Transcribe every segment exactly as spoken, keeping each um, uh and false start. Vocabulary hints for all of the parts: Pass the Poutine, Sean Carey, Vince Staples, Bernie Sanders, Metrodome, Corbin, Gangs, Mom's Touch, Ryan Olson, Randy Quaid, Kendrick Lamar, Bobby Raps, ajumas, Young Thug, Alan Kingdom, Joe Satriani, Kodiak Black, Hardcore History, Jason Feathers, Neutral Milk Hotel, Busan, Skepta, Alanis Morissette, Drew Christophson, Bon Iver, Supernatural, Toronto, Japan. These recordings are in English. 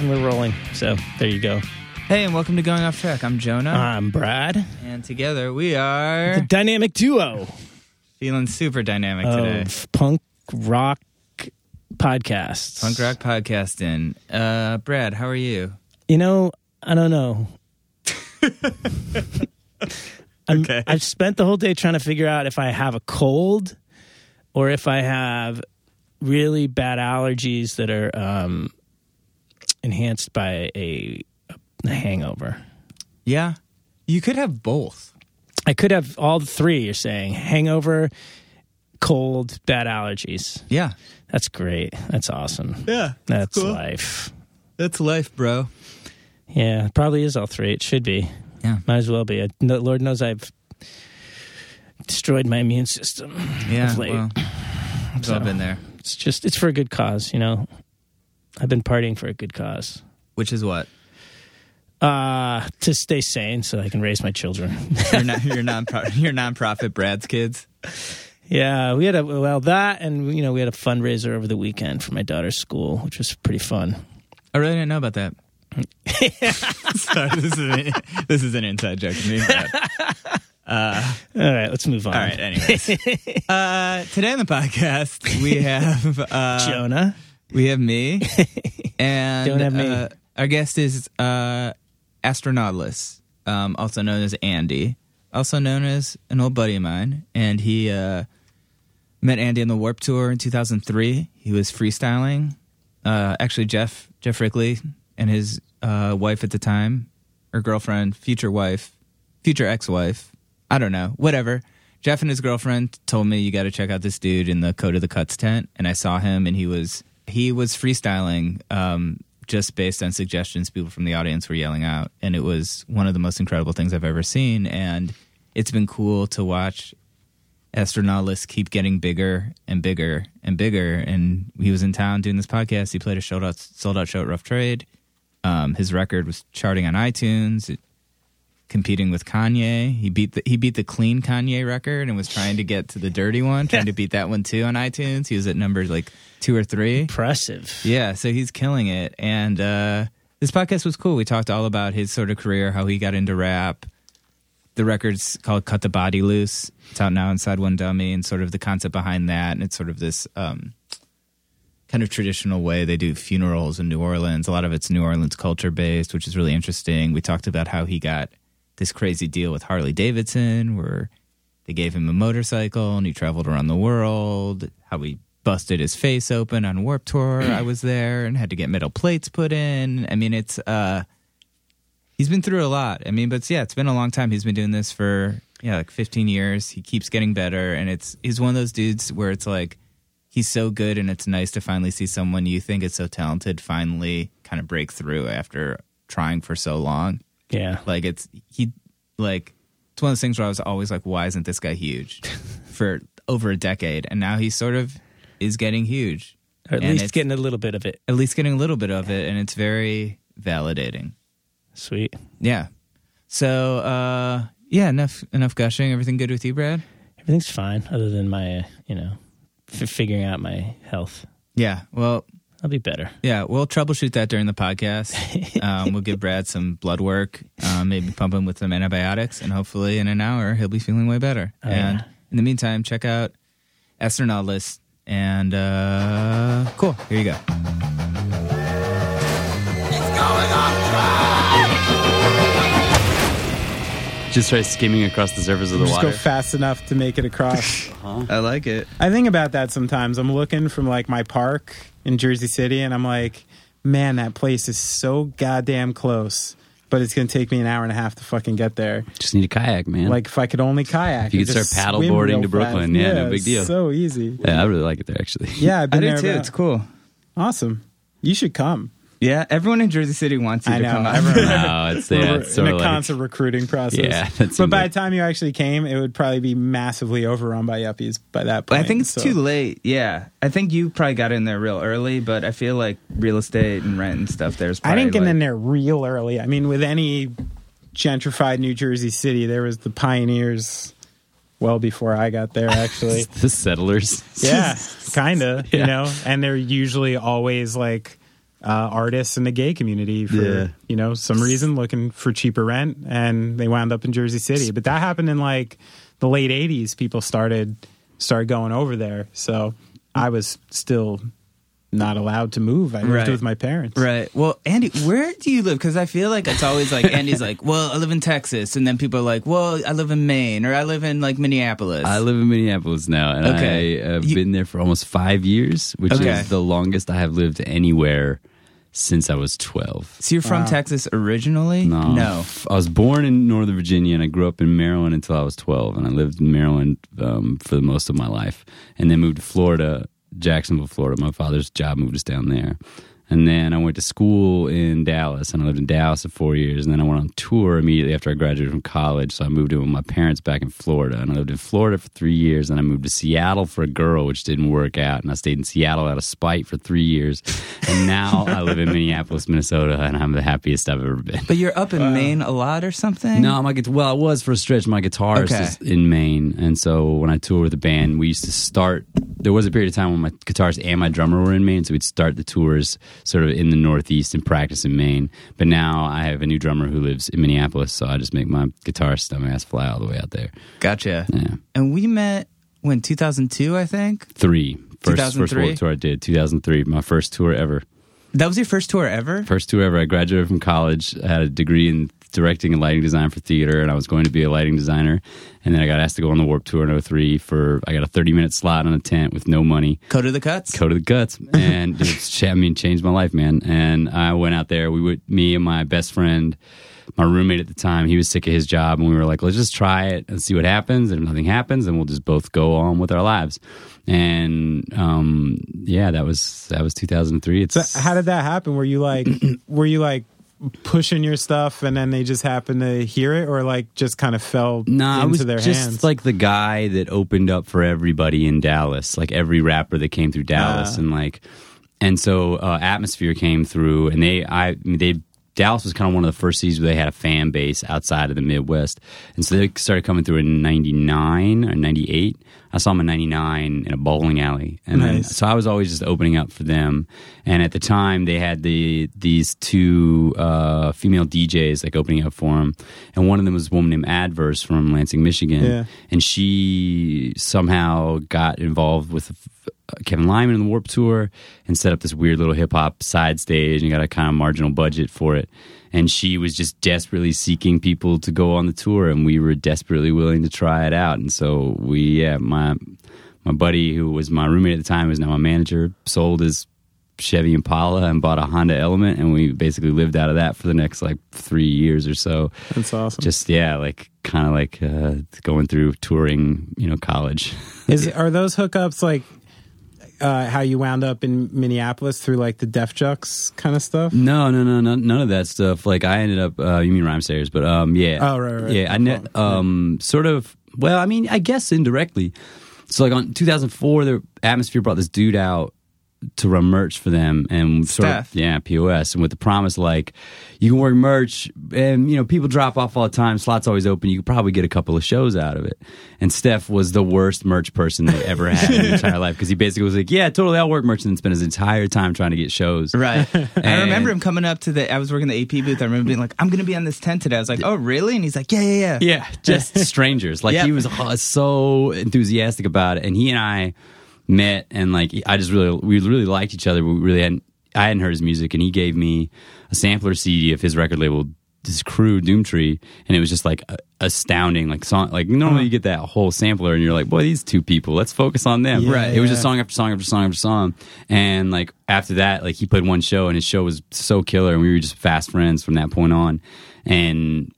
and we're rolling. So there you go. Hey, and welcome to Going Off Track. I'm Jonah. I'm Brad. And together we are... the dynamic duo. Feeling super dynamic of today. Punk rock podcasts. Punk rock podcasting. Uh, Brad, how are you? You know, I don't know. Okay. I've spent the whole day trying to figure out if I have a cold or if I have really bad allergies that are um, enhanced by a... a hangover. Yeah. You could have both. I could have all three, you're saying. Hangover, cold, bad allergies. Yeah. That's great. That's awesome. Yeah. That's, that's cool. Life. That's life, bro. Yeah. Probably is all three. It should be. Yeah. Might as well be. I, no, Lord knows I've destroyed my immune system. Yeah. Well, I've so, been there. It's just, it's for a good cause, you know. I've been partying for a good cause. Which is what? Uh, to stay sane so I can raise my children. You're not, you're non-profit, you're non-profit Brad's kids. Yeah, we had a, well, that and, you know, we had a fundraiser over the weekend for my daughter's school, which was pretty fun. I really didn't know about that. Sorry, this is, an, this is an inside joke to me. But, uh, all right, let's move on. All right, anyways. uh, today on the podcast, we have... Uh, Jonah. We have me. And Don't have me. Uh, our guest is... Uh, Astronautalis, um, also known as Andy, also known as an old buddy of mine, and he uh, met Andy on the Warped Tour in two thousand three. He was freestyling. Uh, actually, Jeff Jeff Rickley and his uh, wife at the time, or girlfriend, future wife, future ex-wife, I don't know, whatever. Jeff and his girlfriend told me, you got to check out this dude in the Coat of the Cuts tent, and I saw him, and he was he was freestyling. Um, just based on suggestions people from the audience were yelling out. And it was one of the most incredible things I've ever seen. And it's been cool to watch Astronautalis keep getting bigger and bigger and bigger. And he was in town doing this podcast. He played a sold out, sold out show at Rough Trade. Um, his record was charting on iTunes, it, competing with Kanye. He beat the, he beat the clean Kanye record and was trying to get to the dirty one, trying to beat that one too on iTunes. He was at numbers like two or three. Impressive. Yeah, so he's killing it. And uh, this podcast was cool. We talked all about his sort of career, how he got into rap. The record's called Cut the Body Loose. It's out now on Side One Dummy, and sort of the concept behind that. And it's sort of this um, kind of traditional way they do funerals in New Orleans. A lot of it's New Orleans culture-based, which is really interesting. We talked about how he got this crazy deal with Harley Davidson where they gave him a motorcycle and he traveled around the world, how he busted his face open on Warped Tour. I was there and had to get metal plates put in. I mean, it's uh, he's been through a lot. I mean, but yeah, it's been a long time. He's been doing this for yeah, like fifteen years. He keeps getting better, and it's he's one of those dudes where it's like he's so good, and it's nice to finally see someone you think is so talented finally kind of break through after trying for so long. Yeah, like it's he like it's one of those things where I was always like, why isn't this guy huge for over a decade? And now he sort of is getting huge. Or at and least getting a little bit of it. At least getting a little bit of it, and it's very validating. Sweet. Yeah. So, uh, yeah, enough enough gushing. Everything good with you, Brad? Everything's fine, other than my, uh, you know, f- figuring out my health. Yeah, well... I'll be better. Yeah, we'll troubleshoot that during the podcast. Um, we'll give Brad some blood work, um, maybe pump him with some antibiotics, and hopefully in an hour he'll be feeling way better. Oh, and yeah. In the meantime, check out Astronautalis. And uh, cool, here you go. It's going off track! Just try skimming across the surface of the just water. Just go fast enough to make it across. Uh-huh. I like it. I think about that sometimes. I'm looking from like my park in Jersey City, and I'm like, man, that place is so goddamn close, but it's going to take me an hour and a half to fucking get there. Just need a kayak, man. Like, if I could only kayak. If you could start paddleboarding to Brooklyn, yeah, yeah, no big deal. It's so easy. Yeah, I really like it there, actually. Yeah, I've been I there. I do, too. About... It's cool. Awesome. You should come. Yeah, everyone in Jersey City wants you I to know, come out. No, it's, yeah, it's in a like, constant recruiting process. Yeah, but by like, the time you actually came, it would probably be massively overrun by yuppies by that point. I think it's so. Too late, yeah. I think you probably got in there real early, but I feel like real estate and rent and stuff there's probably I didn't get like, in there real early. I mean, with any gentrified New Jersey city, there was the pioneers well before I got there, actually. The settlers. Yeah, kind of, yeah. You know? And they're usually always like... uh, artists in the gay community for, yeah. you know, some reason looking for cheaper rent, and they wound up in Jersey City. But that happened in like the late eighties. People started started going over there. So I was still not allowed to move. I moved right. with my parents. Right. Well, Andy, where do you live? Because I feel like it's always like Andy's like, well, I live in Texas, and then people are like, well, I live in Maine, or I live in like Minneapolis. I live in Minneapolis now, and okay. I have you... been there for almost five years, which okay. is the longest I have lived anywhere since I was twelve. So you're from wow. Texas originally? No. no. I was born in Northern Virginia, and I grew up in Maryland until I was twelve, and I lived in Maryland um, for the most of my life, and then moved to Florida. Jacksonville, Florida. My father's job moved us down there. And then I went to school in Dallas, and I lived in Dallas for four years. And then I went on tour immediately after I graduated from college, so I moved in with my parents back in Florida. And I lived in Florida for three years, and I moved to Seattle for a girl, which didn't work out. And I stayed in Seattle out of spite for three years. And now I live in Minneapolis, Minnesota, and I'm the happiest I've ever been. But you're up in uh, Maine a lot or something? No, my, well, I was for a stretch. My guitarist okay. is in Maine. And so when I toured with the band, we used to start, there was a period of time when my guitarist and my drummer were in Maine, so we'd start the tours sort of in the Northeast and practice in Maine. But now I have a new drummer who lives in Minneapolis, so I just make my guitar stumbass fly all the way out there. Gotcha. Yeah. And we met when, two thousand two, I think? Three. First, first world tour I did, two thousand three, my first tour ever. That was your first tour ever? First tour ever. I graduated from college. I had a degree in directing and lighting design for theater, and I was going to be a lighting designer. And then I got asked to go on the Warped Tour in oh three for, I got a thirty-minute slot on a tent with no money. Coat of the Cuts? Coat of the Cuts. And just, I mean, changed my life, man. And I went out there. We would, me and my best friend, my roommate at the time, he was sick of his job, and we were like, let's just try it and see what happens. And if nothing happens, then we'll just both go on with our lives. And um, yeah, that was that was two thousand three. It's, so how did that happen? Were you like, were you like, pushing your stuff and then they just happened to hear it, or like just kind of fell nah, into their hands? No, I was just like the guy that opened up for everybody in Dallas, like every rapper that came through Dallas. Uh. And like, and so uh, Atmosphere came through, and they, I, they, Dallas was kind of one of the first cities where they had a fan base outside of the Midwest. And so they started coming through in ninety-nine or ninety-eight. I saw them in ninety-nine in a bowling alley. And nice. Then, so I was always just opening up for them. And at the time, they had the these two uh, female D Js like opening up for them. And one of them was a woman named Adverse from Lansing, Michigan. Yeah. And she somehow got involved with Kevin Lyman in the Warped Tour and set up this weird little hip-hop side stage, and got a kind of marginal budget for it. And she was just desperately seeking people to go on the tour, and we were desperately willing to try it out. And so we, yeah, my my buddy, who was my roommate at the time, who's now my manager, sold his Chevy Impala and bought a Honda Element, and we basically lived out of that for the next like three years or so. That's awesome. Just yeah, like kind of like uh, going through touring, you know, college. Is are those hookups like? Uh, how you wound up in Minneapolis through like the Def Jux kind of stuff? No, no, no, no, none of that stuff. Like I ended up, uh, you mean Rhyme Sayers, but um, yeah. Oh, right, right. Yeah, I ne- um, sort of, well, I mean, I guess indirectly. So like on two thousand four, the Atmosphere brought this dude out to run merch for them, and sort Staff. of, yeah, P O S, and with the promise like, you can work merch, and you know, people drop off all the time, slots always open, you could probably get a couple of shows out of it. And Steph was the worst merch person they ever had in their entire life, because he basically was like, yeah, totally, I'll work merch, and spent his entire time trying to get shows. Right. And I remember him coming up to the, I was working the A P booth, I remember being like, I'm gonna be on this tent today. I was like, oh really? And he's like, yeah, yeah, yeah. Yeah, just strangers. Like yep. He was uh, so enthusiastic about it, and he and I met, and like I just really we really liked each other, but we really hadn't I hadn't heard his music, and he gave me a sampler C D of his record label, this crew, Doomtree, and it was just like astounding, like song, like normally you get that whole sampler and you're like, boy, these two people, let's focus on them. Yeah, right. It was just song after song after song after song. And like after that, like he played one show and his show was so killer, and we were just fast friends from that point on, and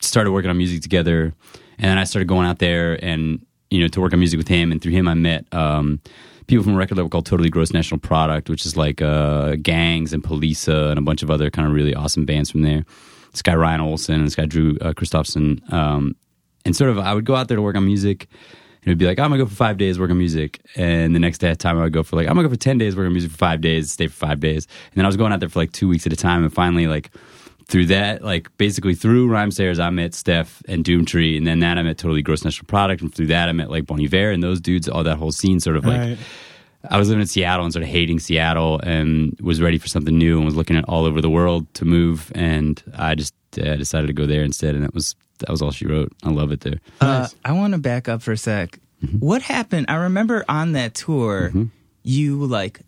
started working on music together. And then I started going out there and you know, to work on music with him, and through him I met um, people from a record label called Totally Gross National Product, which is like uh, Gangs and Polisa and a bunch of other kind of really awesome bands from there. This guy Ryan Olson and this guy Drew uh, Christophson. Um, and sort of I would go out there to work on music, and it would be like, I'm going to go for five days, work on music. And the next day at time I would go for like, I'm going to go for ten days, work on music for five days, stay for five days. And then I was going out there for like two weeks at a time, and finally like, through that, like basically through Rhyme Sayers, I met Steph and Doomtree, and then that I met Totally Gross National Product, and through that I met like Bon Iver and those dudes, all that whole scene sort of like, right. I was living in Seattle and sort of hating Seattle and was ready for something new and was looking at all over the world to move. And I just uh, decided to go there instead. And that was that was all she wrote. I love it there. Uh, nice. I want to back up for a sec. Mm-hmm. What happened? I remember on that tour, mm-hmm. you like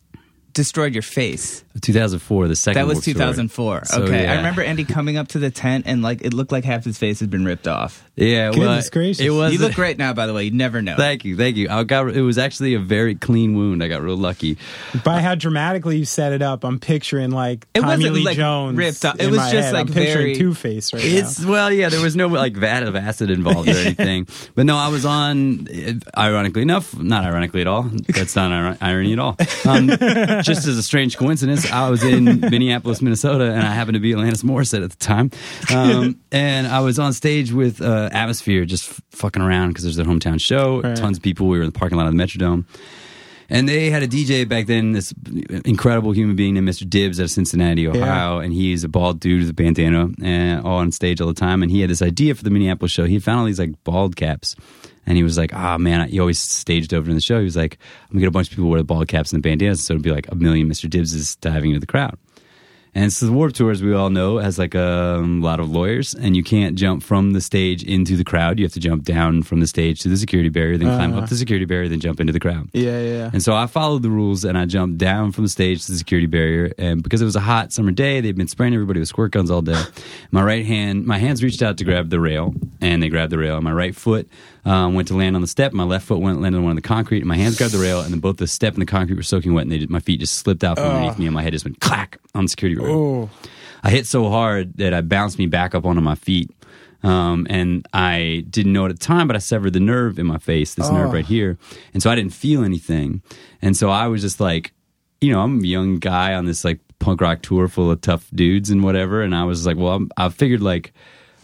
destroyed your face. two thousand four, the second. That was two thousand four. So, okay, yeah. I remember Andy coming up to the tent and like it looked like half his face had been ripped off. Yeah, goodness well, gracious. It was. You look great now, by the way. You never know. Thank you, thank you. I got. It was actually a very clean wound. I got real lucky. By how dramatically you set it up, I'm picturing like it Tommy Lee like Jones ripped off. It was just head. Like I'm very Two-Face right it's, now. Well, yeah, there was no like vat of acid involved or anything. But no, I was on. Ironically enough, not ironically at all. That's not ir- irony at all. Um, just as a strange coincidence. I was in Minneapolis, Minnesota, and I happened to be Alanis Morissette at the time. Um, and I was on stage with uh, Atmosphere, just f- fucking around because there's their hometown show. Right. Tons of people. We were in the parking lot of the Metrodome. And they had a D J back then, this incredible human being named Mister Dibbs out of Cincinnati, Ohio. Yeah. And he's a bald dude with a bandana and all on stage all the time. And he had this idea for the Minneapolis show. He had found all these like bald caps. And he was like, ah, oh, man, he always staged over in the show. He was like, I'm going to get a bunch of people wear the bald caps and the bandanas. So it'd be like a million Mister Dibbs is diving into the crowd. And so the Warped Tour, as we all know, has like a um, lot of lawyers. And you can't jump from the stage into the crowd. You have to jump down from the stage to the security barrier, then uh-huh. climb up the security barrier, then jump into the crowd. Yeah, yeah. And so I followed the rules and I jumped down from the stage to the security barrier. And because it was a hot summer day, they'd been spraying everybody with squirt guns all day. My right hand, my hands reached out to grab the rail. And they grabbed the rail. And my right foot um, went to land on the step. My left foot went landed on one of the concrete. And my hands grabbed the rail. And then both the step and the concrete were soaking wet. And they, my feet just slipped out from uh. underneath me. And my head just went clack on the security barrier. Oh. I hit so hard that I bounced me back up onto my feet, um, and I didn't know it at the time, but I severed the nerve in my face, this oh. nerve right here, and so I didn't feel anything, and so I was just like, you know, I'm a young guy on this like punk rock tour full of tough dudes and whatever, and I was like, well, I'm, I figured like,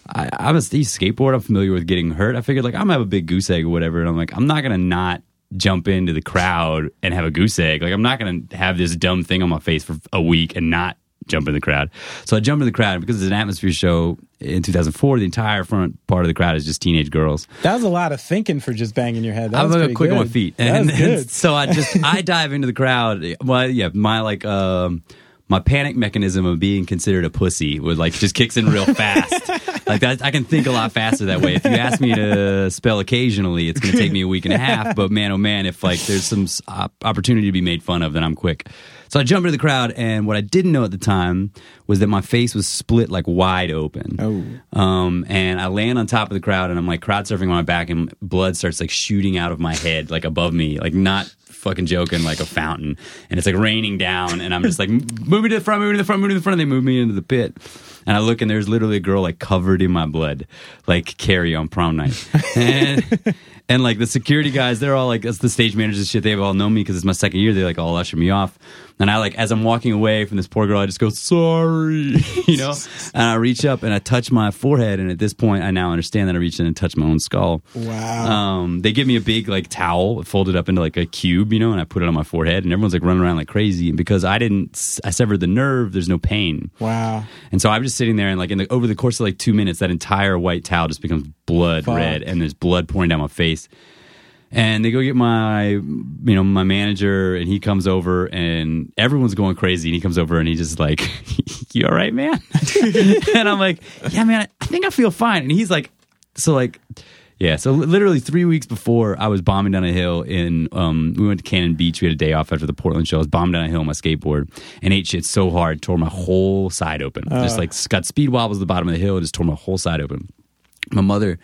I, I'm a skateboard, I'm familiar with getting hurt, I figured like, I'm gonna have a big goose egg or whatever, and I'm like, I'm not gonna not jump into the crowd and have a goose egg, like I'm not gonna have this dumb thing on my face for a week and not jump in the crowd. So I jumped in the crowd, and because it's an Atmosphere show in two thousand four, the entire front part of the crowd is just teenage girls. That was a lot of thinking for just banging your head. That I was, was pretty quick good. On my feet. That and, was good. And so I just I dive into the crowd. Well, yeah, my like um my panic mechanism of being considered a pussy would like just kicks in real fast. Like that, I can think a lot faster that way. If you ask me to spell occasionally, it's going to take me a week and a half. But man, oh man, if like there's some op- opportunity to be made fun of, then I'm quick. So I jumped into the crowd, and what I didn't know at the time was that my face was split like wide open. Oh. Um, and I land on top of the crowd, and I'm like crowd surfing on my back, and blood starts like shooting out of my head, like above me, like not fucking joking, like a fountain, and it's like raining down, and I'm just like, move me to the front, move me to the front, move me to the front, and they move me into the pit, and I look, and there's literally a girl like covered in my blood, like Carrie on prom night, and and like the security guys, they're all like, that's the stage managers and shit, they've all known me because it's my second year, they like all usher me off, and I like, as I'm walking away from this poor girl, I just go, sorry, you know, and I reach up, and I touch my forehead, and at this point, I now understand that I reached in and touched my own skull. Wow. Um, they give me a big like towel, folded up into like a cube, you know, and I put it on my forehead, and everyone's like running around like crazy. And because I didn't, I severed the nerve, there's no pain. Wow. And so I'm just sitting there, and like in the, over the course of like two minutes, that entire white towel just becomes blood Fuck. red, and there's blood pouring down my face. And they go get my, you know, my manager, and he comes over, and everyone's going crazy, and he comes over, and he just like, you all right, man? And I'm like, yeah, man, I think I feel fine. And he's like, so like, yeah, so literally three weeks before, I was bombing down a hill in, um, we went to Cannon Beach, we had a day off after the Portland show, I was bombing down a hill on my skateboard, and ate shit so hard, tore my whole side open. Uh. Just like, got speed wobbles at the bottom of the hill, just tore my whole side open. My mother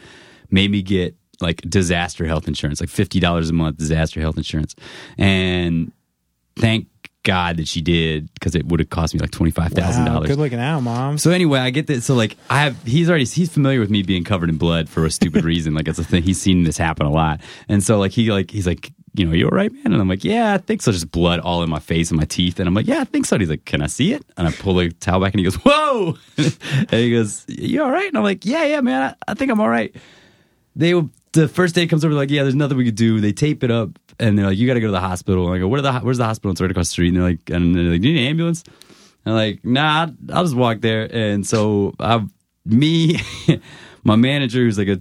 made me get like disaster health insurance, like fifty dollars a month disaster health insurance. And thank God that she did, because it would have cost me like twenty-five thousand dollars. Wow, good looking out, Mom. So anyway, I get this. So like I have, he's already, he's familiar with me being covered in blood for a stupid reason. Like it's a thing. He's seen this happen a lot. And so like, he like, he's like, you know, are you all right, man? And I'm like, yeah, I think so. Just blood all in my face and my teeth. And I'm like, yeah, I think so. And he's like, can I see it? And I pull the towel back and he goes, whoa. And he goes, you all right? And I'm like, yeah, yeah, man, I, I think I'm all right. They will, the first day comes over like, yeah, there's nothing we could do. They tape it up and they're like, you got to go to the hospital. And I go, Where the, where's the hospital? It's right across the street. And they're like, and they're like, do you need an ambulance? And I'm like, nah, I'll just walk there. And so I, me, my manager, who's like a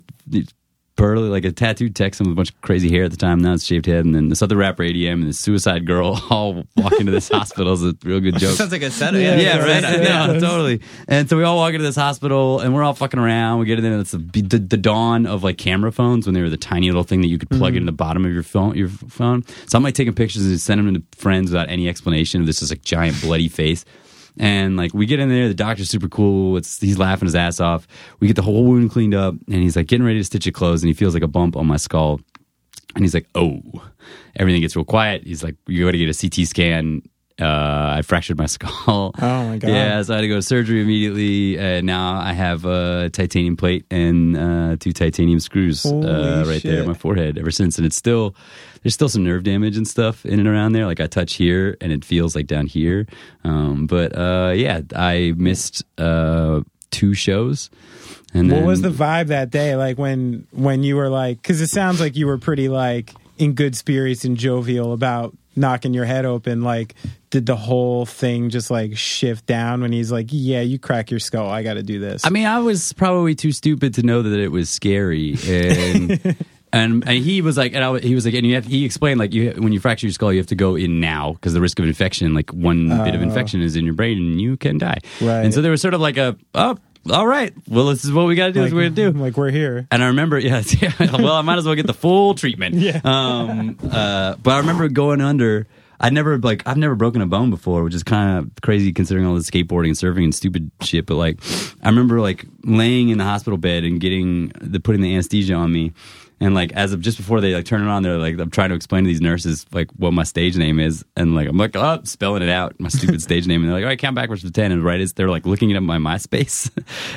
burly, like a tattooed Texan with a bunch of crazy hair at the time. Now it's shaved head. And then this other rapper, A D M, and this Suicide Girl all walk into this hospital. It's a real good joke. Sounds like a setup. Yeah, yeah, right? Yeah, no, totally. And so we all walk into this hospital, and we're all fucking around. We get in there. It's the, the, the dawn of, like, camera phones, when they were the tiny little thing that you could plug mm-hmm. in the bottom of your phone. Your phone. So I'm, like, taking pictures and sending them to friends without any explanation. This is, like, giant bloody face. And, like, we get in there. The doctor's super cool. It's, he's laughing his ass off. We get the whole wound cleaned up. And he's, like, getting ready to stitch it closed. And he feels, like, a bump on my skull. And he's like, oh. Everything gets real quiet. He's like, you got to get a C T scan. Uh, I fractured my skull. Oh, my God. Yeah, so I had to go to surgery immediately. And now I have a titanium plate and uh, two titanium screws uh, right shit. there at my forehead ever since. And it's still... There's still some nerve damage and stuff in and around there. Like, I touch here, and it feels like down here. Um, but, uh, yeah, I missed uh, two shows. And then, what was the vibe that day? Like, when when you were, like... Because it sounds like you were pretty, like, in good spirits and jovial about knocking your head open. Like, did the whole thing just, like, shift down when he's like, yeah, you crack your skull, I gotta do this? I mean, I was probably too stupid to know that it was scary. And... And, and he was like, and I, he was like, and you have, he explained, like, you, when you fracture your skull, you have to go in now because the risk of infection, like one uh, bit of infection is in your brain and you can die. Right. And so there was sort of like a, oh, all right, well, this is what we got to do. Like, this is what we're going to do. Like, we're here. And I remember, yeah, yeah, well, I might as well get the full treatment. Yeah. Um, uh, but I remember going under. I never, like, I've never broken a bone before, which is kind of crazy considering all the skateboarding and surfing and stupid shit. But, like, I remember, like, laying in the hospital bed and getting the putting the anesthesia on me. And, like, as of just before they, like, turn it on, they're like, I'm trying to explain to these nurses, like, what my stage name is. And, like, I'm like, oh, spelling it out, my stupid stage name. And they're like, all right, count backwards to ten. And right as they're, like, looking at my MySpace.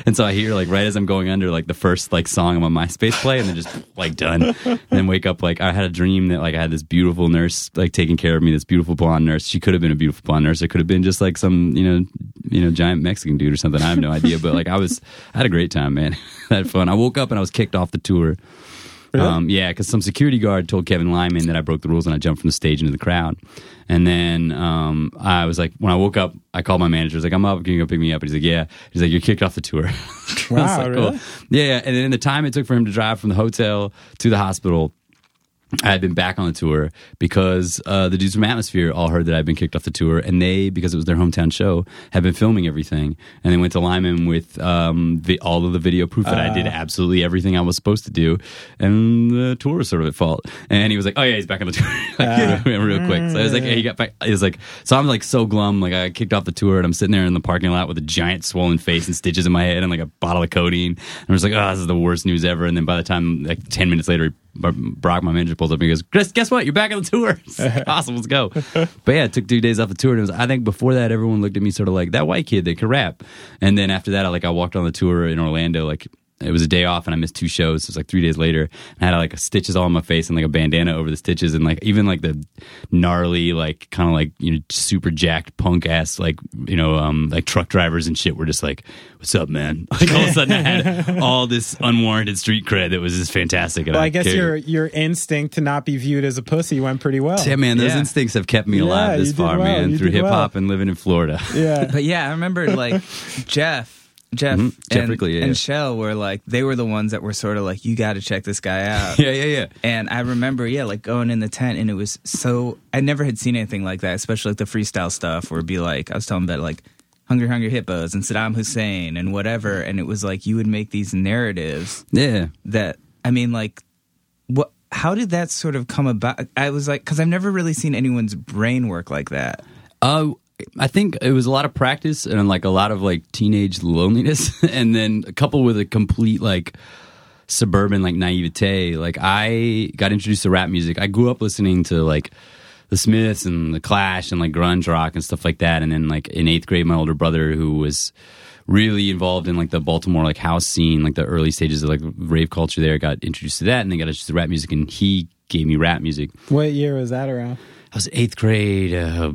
And so I hear, like, right as I'm going under, like, the first, like, song of my MySpace play. And then just, like, done. And then wake up, like, I had a dream that, like, I had this beautiful nurse, like, taking care of me, this beautiful blonde nurse. She could have been a beautiful blonde nurse. It could have been just, like, some, you know, you know, giant Mexican dude or something. I have no idea. But, like, I was, I had a great time, man. I had fun. I woke up and I was kicked off the tour. Really? Um, yeah, because some security guard told Kevin Lyman that I broke the rules and I jumped from the stage into the crowd. And then um, I was like, when I woke up, I called my manager. I was like, I'm up. Can you go pick me up? And he's like, yeah. He's like, you're kicked off the tour. Wow, I was like, really? Cool. Yeah, yeah. And then the time it took for him to drive from the hotel to the hospital, I had been back on the tour because uh, the dudes from Atmosphere all heard that I'd been kicked off the tour, and they, because it was their hometown show, had been filming everything, and they went to Lyman with um, the, all of the video proof that uh, I did absolutely everything I was supposed to do, and the tour was sort of at fault. And he was like, "Oh yeah, he's back on the tour," like, uh, real quick. So I was like, "Hey, he got back." He was like, "So I'm like so glum, like I got kicked off the tour, and I'm sitting there in the parking lot with a giant swollen face and stitches in my head and like a bottle of codeine." And I was like, "Oh, this is the worst news ever." And then by the time like ten minutes later, he Brock, my manager, pulls up and he goes, Chris, guess what? You're back on the tour. It's awesome. Let's go. But yeah, it took two days off the tour. And it was, I think before that, everyone looked at me sort of like that white kid that could rap. And then after that, I like I walked on the tour in Orlando. Like it was a day off and I missed two shows. So it was like three days later. I had like stitches all on my face and like a bandana over the stitches. And like even like the gnarly, like kind of like, you know, super jacked punk ass, like, you know, um, like truck drivers and shit were just like, what's up, man? Like all of a sudden I had all this unwarranted street cred that was just fantastic. And well, I, I guess cared. your your instinct to not be viewed as a pussy went pretty well. Yeah, man, those yeah. instincts have kept me alive yeah, this far, well. man, you through hip-hop well. and living in Florida. Yeah, But yeah, I remember like Jeff. Jeff mm-hmm. and, Jeffrey, yeah. and Shell were like, they were the ones that were sort of like, you got to check this guy out. yeah, yeah, yeah. And I remember, yeah, like going in the tent, and it was so, I never had seen anything like that, especially like the freestyle stuff where it'd be like, I was telling them about like Hungry Hungry Hippos and Saddam Hussein and whatever. And it was like, you would make these narratives. Yeah. That, I mean, like, what? How did that sort of come about? I was like, because I've never really seen anyone's brain work like that. Oh. Uh, I think it was a lot of practice and like a lot of like teenage loneliness, and then coupled with a complete like suburban like naivete. Like I got introduced to rap music. I grew up listening to like the Smiths and the Clash and like grunge rock and stuff like that. And then like in eighth grade, my older brother, who was really involved in like the Baltimore like house scene, like the early stages of like rave culture there, got introduced to that, and then got introduced to rap music, and he gave me rap music. What year was that around? I was eighth grade, uh,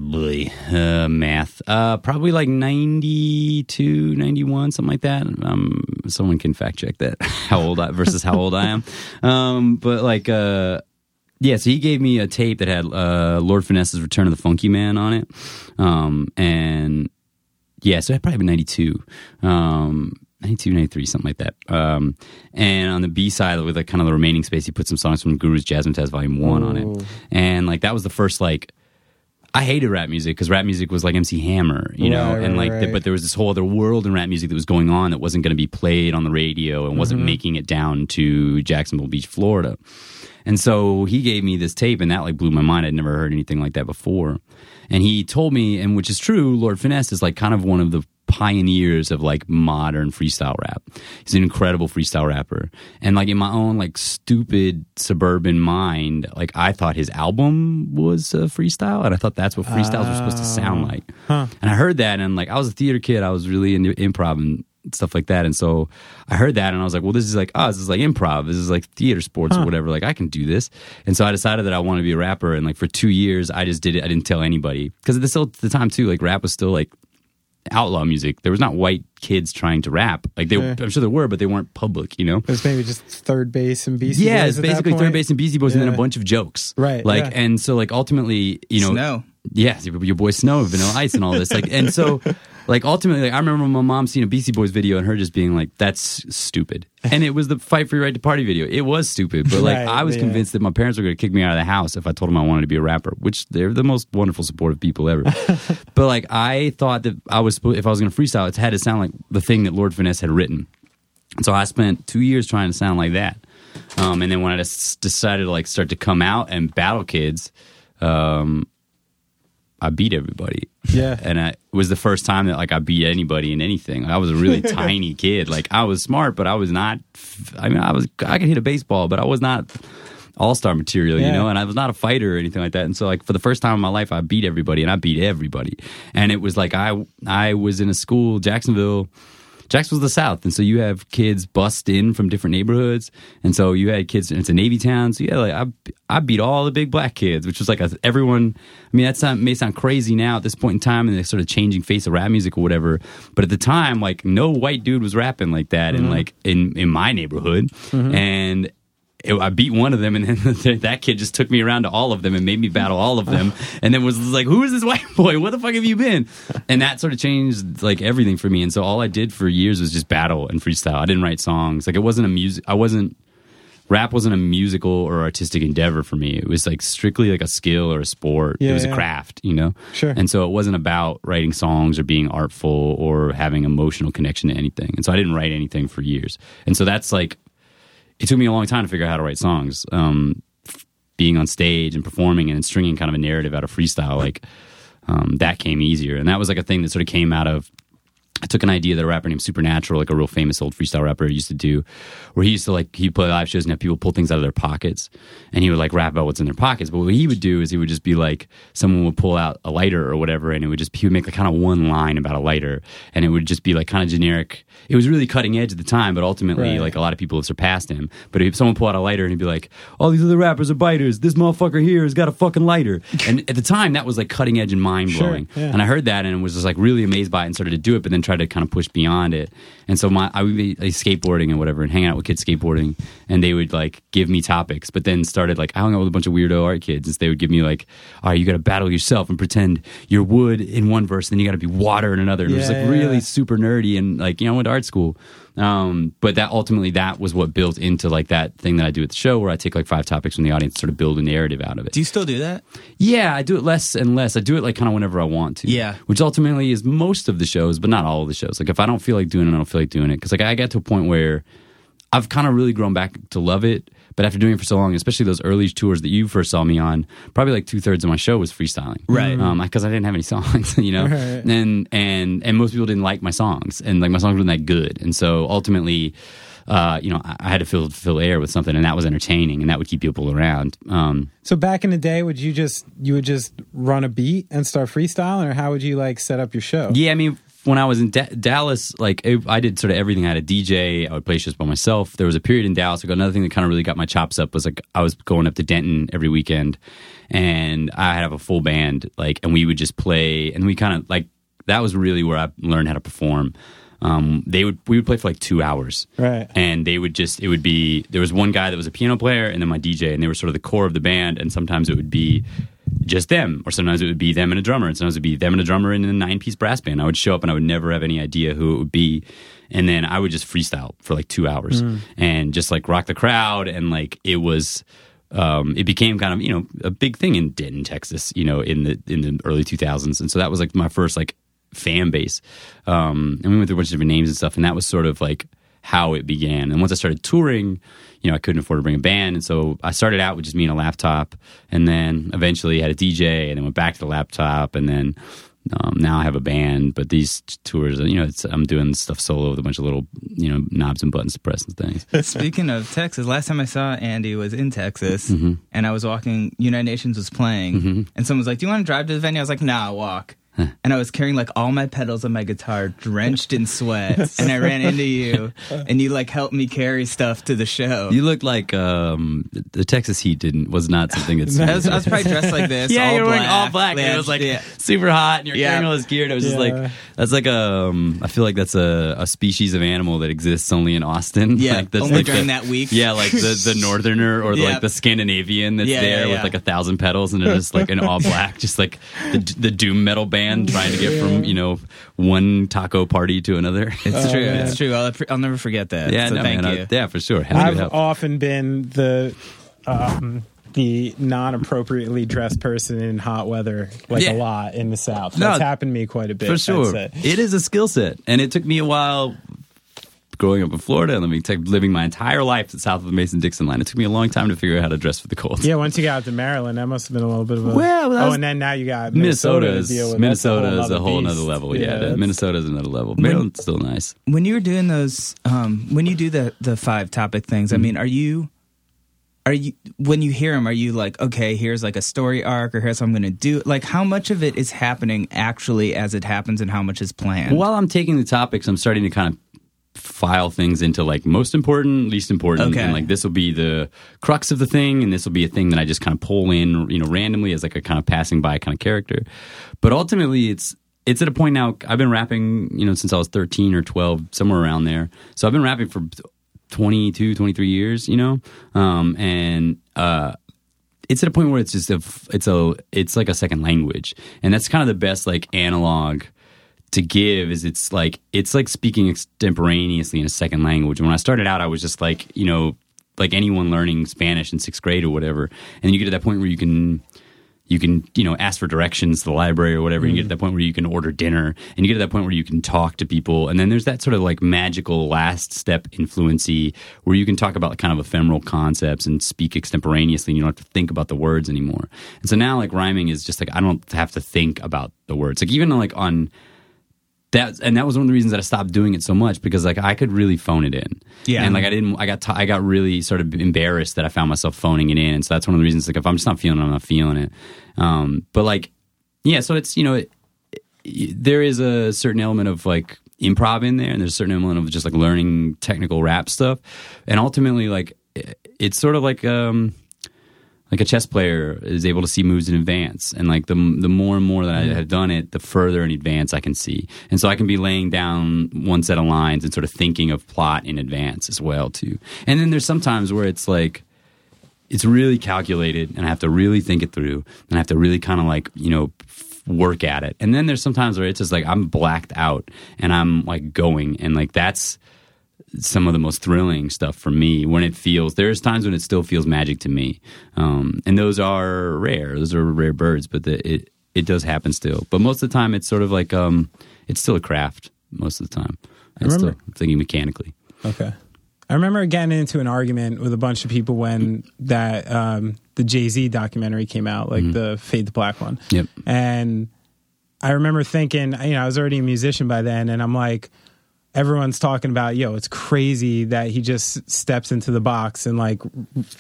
uh, math, uh, probably like ninety-two, ninety-one, something like that. Um, someone can fact check that, how old I versus how old I am. Um, but like, uh, yeah, so he gave me a tape that had uh, Lord Finesse's Return of the Funky Man on it. Um, and yeah, so it had probably been ninety-two. Um, ninety-two, ninety-three, something like that. Um, and on the B side, with like kind of the remaining space, he put some songs from Guru's Jazzmatazz Volume One Ooh. on it. And like that was the first like. I hated rap music because rap music was like M C Hammer, you know, right, and like, right. the, but there was this whole other world in rap music that was going on that wasn't going to be played on the radio and mm-hmm. wasn't making it down to Jacksonville Beach, Florida. And so he gave me this tape, and that like blew my mind. I'd never heard anything like that before. And he told me, and which is true, Lord Finesse is like kind of one of the pioneers of like modern freestyle rap. He's an incredible freestyle rapper. And like in my own like stupid suburban mind, like I thought his album was a freestyle, and I thought that's what freestyles uh, were supposed to sound like. Huh. And I heard that, and like I was a theater kid, I was really into improv and stuff like that. And so I heard that, and I was like, well, this is like oh, this is like improv, this is like theater sports huh. or whatever, like I can do this. And so I decided that I wanted to be a rapper, and like for two years I just did it. I didn't tell anybody, because at the time too, like rap was still like outlaw music. There was not white kids trying to rap. Like they, sure. I'm sure there were, but they weren't public, you know? It was maybe just Third Base and Beastie yeah, Boys. Yeah, it's basically Third Base and Beastie Boys yeah. and then a bunch of jokes. Right. Like, yeah. and so, like, ultimately, you know. Snow. Yeah, your boy Snow, Vanilla Ice, and all this. Like, and so, like, ultimately, like, I remember my mom seeing a Beastie Boys video and her just being like, that's stupid. And it was the Fight for Your Right to Party video. It was stupid, but like, right, I was yeah. convinced that my parents were going to kick me out of the house if I told them I wanted to be a rapper, which they're the most wonderful, supportive people ever. But like, I thought that I was, if I was going to freestyle, it had to sound like the thing that Lord Finesse had written. And so I spent two years trying to sound like that. Um, and then when I just decided to like start to come out and battle kids, um, I beat everybody. Yeah. And I, it was the first time that like I beat anybody in anything. Like, I was a really tiny kid. Like I was smart, but I was not, I mean, I was, I could hit a baseball, but I was not all-star material, yeah. you know, and I was not a fighter or anything like that. And so like for the first time in my life, I beat everybody, and I beat everybody. And it was like, I, I was in a school, Jacksonville, Jacksonville's the South, and so you have kids bust in from different neighborhoods, and so you had kids, and it's a Navy town, so yeah, like, I I beat all the big black kids, which was like a, everyone, I mean, that's not, may sound crazy now at this point in time, and the sort of changing face of rap music or whatever, but at the time, like, no white dude was rapping like that, mm-hmm. and like, in, in my neighborhood, mm-hmm. and I beat one of them, and then that kid just took me around to all of them and made me battle all of them, and then was like, who is this white boy? What the fuck have you been? And that sort of changed like everything for me. And so all I did for years was just battle and freestyle. I didn't write songs. Like it wasn't a music, I wasn't, rap wasn't a musical or artistic endeavor for me. It was like strictly like a skill or a sport. Yeah, it was yeah. a craft, you know? Sure. And so it wasn't about writing songs or being artful or having emotional connection to anything. And so I didn't write anything for years. And so that's like, it took me a long time to figure out how to write songs. Um, being on stage and performing and stringing kind of a narrative out of freestyle, like um, that came easier. And that was like a thing that sort of came out of, I took an idea that a rapper named Supernatural, like a real famous old freestyle rapper, used to do, where he used to like, he'd play live shows and have people pull things out of their pockets, and he would like rap about what's in their pockets. But what he would do is he would just be like, someone would pull out a lighter or whatever, and it would just, he would make like kind of one line about a lighter, and it would just be like kind of generic. It was really cutting edge at the time, but ultimately right. like a lot of people have surpassed him. But if someone pull out a lighter and he'd be like, all these other rappers are biters, this motherfucker here has got a fucking lighter. And at the time that was like cutting edge and mind blowing. Sure, yeah. And I heard that and was just like really amazed by it and started to do it, but then try to kind of push beyond it. And so my I would be like, skateboarding and whatever and hang out with kids skateboarding, and they would like give me topics, but then started like I hung out with a bunch of weirdo art kids, and so they would give me like, all right, you got to battle yourself and pretend you're wood in one verse, and then you got to be water in another. And yeah, it was like yeah, really yeah. super nerdy, and like, you know, I went to art school, um, but that ultimately that was what built into like that thing that I do at the show, where I take like five topics from the audience and sort of build a narrative out of it. Do you still do that? Yeah, I do it less and less. I do it like kind of whenever I want to, yeah, which ultimately is most of the shows, but not all of the shows. Like if I don't feel like doing it, I don't feel like doing it, because like I got to a point where I've kind of really grown back to love it, but after doing it for so long, especially those early tours that you first saw me on, probably like two-thirds of my show was freestyling, right? Because um, I didn't have any songs, you know, right. and and and most people didn't like my songs, and like my songs weren't that good, and so ultimately, uh, you know, I, I had to fill fill air with something, and that was entertaining, and that would keep people around. Um, so back in the day, would you just you would just run a beat and start freestyling, or how would you like set up your show? Yeah, I mean, when I was in D- Dallas, like it, I did sort of everything. I had a D J. I would play shows by myself. There was a period in Dallas. Like another thing that kind of really got my chops up was like I was going up to Denton every weekend, and I had a full band. Like, and we would just play, and we kind of like that was really where I learned how to perform. Um, they would we would play for like two hours, right? And they would just it would be there was one guy that was a piano player, and then my D J, and they were sort of the core of the band. And sometimes it would be just them, or sometimes it would be them and a drummer, and sometimes it would be them and a drummer in a nine-piece brass band. I would show up and I would never have any idea who it would be, and then I would just freestyle for like two hours mm. and just like rock the crowd, and like it was, um, it became kind of, you know, a big thing in Denton, Texas, you know, in the in the early two thousands, and so that was like my first like fan base, um, and we went through a bunch of different names and stuff, and that was sort of like how it began. And once I started touring, you know, I couldn't afford to bring a band, and so I started out with just me and a laptop, and then eventually had a D J, and then went back to the laptop, and then um, now I have a band. But these tours, you know, it's, I'm doing stuff solo with a bunch of little, you know, knobs and buttons to press and things. Speaking of Texas, last time I saw Andy was in Texas, mm-hmm. and I was walking, United Nations was playing, mm-hmm. and someone was like, "Do you want to drive to the venue?" I was like, "Nah, walk." And I was carrying like all my pedals on my guitar, drenched in sweat, and I ran into you, and you like helped me carry stuff to the show. You looked like um, the Texas heat didn't was not something that's. I, was, I was probably dressed like this. Yeah, you were wearing all black, and it was like yeah. super hot, and you're yeah. carrying all this gear. And I was yeah. just like, that's like a. Um, I feel like that's a, a species of animal that exists only in Austin. Yeah, like, that's only like during the, that week. Yeah, like the, the northerner or yeah. like the Scandinavian that's yeah, there yeah, yeah. with like a thousand pedals, and they're just like in all black, just like the, the doom metal band. Trying to get from, you know, one taco party to another. It's oh, true. Man. It's true. I'll, I'll never forget that. Yeah, so no, thank man, you. I, yeah, for sure. Happy I've often been the um, the non-appropriately dressed person in hot weather, like yeah. a lot in the South. That's no, happened to me quite a bit. For sure. It. it is a skill set. And it took me a while growing up in Florida and living, living my entire life south of the Mason-Dixon line. It took me a long time to figure out how to dress for the cold. Yeah, once you got out to Maryland, that must have been a little bit of a... Well, was, oh, and then now you got Minnesota, Minnesota is, to deal with. Minnesota is a whole beast. Other level. Yeah, yeah Minnesota is another level. Maryland's still nice. When you were doing those... Um, when you do the, the five topic things, mm-hmm. I mean, are you... Are you when you hear them, are you like, okay, here's like a story arc, or here's what I'm going to do? Like, how much of it is happening actually as it happens, and how much is planned? While I'm taking the topics, I'm starting to kind of file things into like most important, least important, okay. and like this will be the crux of the thing, and this will be a thing that I just kind of pull in, you know, randomly as like a kind of passing by kind of character. But ultimately, it's it's at a point now. I've been rapping, you know, since I was thirteen or twelve, somewhere around there. So I've been rapping for twenty-two, twenty-three years, you know, um, and uh, it's at a point where it's just a, it's a it's like a second language, and that's kind of the best like analog to give is it's like it's like speaking extemporaneously in a second language. When I started out, I was just like, you know, like anyone learning Spanish in sixth grade or whatever. And you get to that point where you can you can, you know, ask for directions to the library or whatever. Mm. And you get to that point where you can order dinner, and you get to that point where you can talk to people. And then there's that sort of like magical last step influency where you can talk about kind of ephemeral concepts and speak extemporaneously, and you don't have to think about the words anymore. And so now like rhyming is just like I don't have to think about the words. Like even like on That, and that was one of the reasons that I stopped doing it so much, because like I could really phone it in, yeah. And like I didn't, I got, t- I got really sort of embarrassed that I found myself phoning it in, and so that's one of the reasons. Like if I'm just not feeling it, I'm not feeling it. Um, but like, yeah, so it's you know, it, it, there is a certain element of like improv in there, and there's a certain element of just like learning technical rap stuff, and ultimately like it, it's sort of like um, like a chess player is able to see moves in advance, and like the the more and more that I have done it, the further in advance I can see, and so I can be laying down one set of lines and sort of thinking of plot in advance as well too. And then there's sometimes where it's like it's really calculated, and I have to really think it through, and I have to really kind of like you know work at it. And then there's sometimes where it's just like I'm blacked out and I'm like going, and like that's some of the most thrilling stuff for me when it feels, there's times when it still feels magic to me. Um, and those are rare, those are rare birds, but the, it, it does happen still. But most of the time it's sort of like, um, it's still a craft most of the time. I'm still thinking mechanically. Okay. I remember getting into an argument with a bunch of people when that, um, the Jay-Z documentary came out, like mm-hmm. the Fade to Black one. Yep. And I remember thinking, you know, I was already a musician by then, and I'm like, everyone's talking about, yo, it's crazy that he just steps into the box and like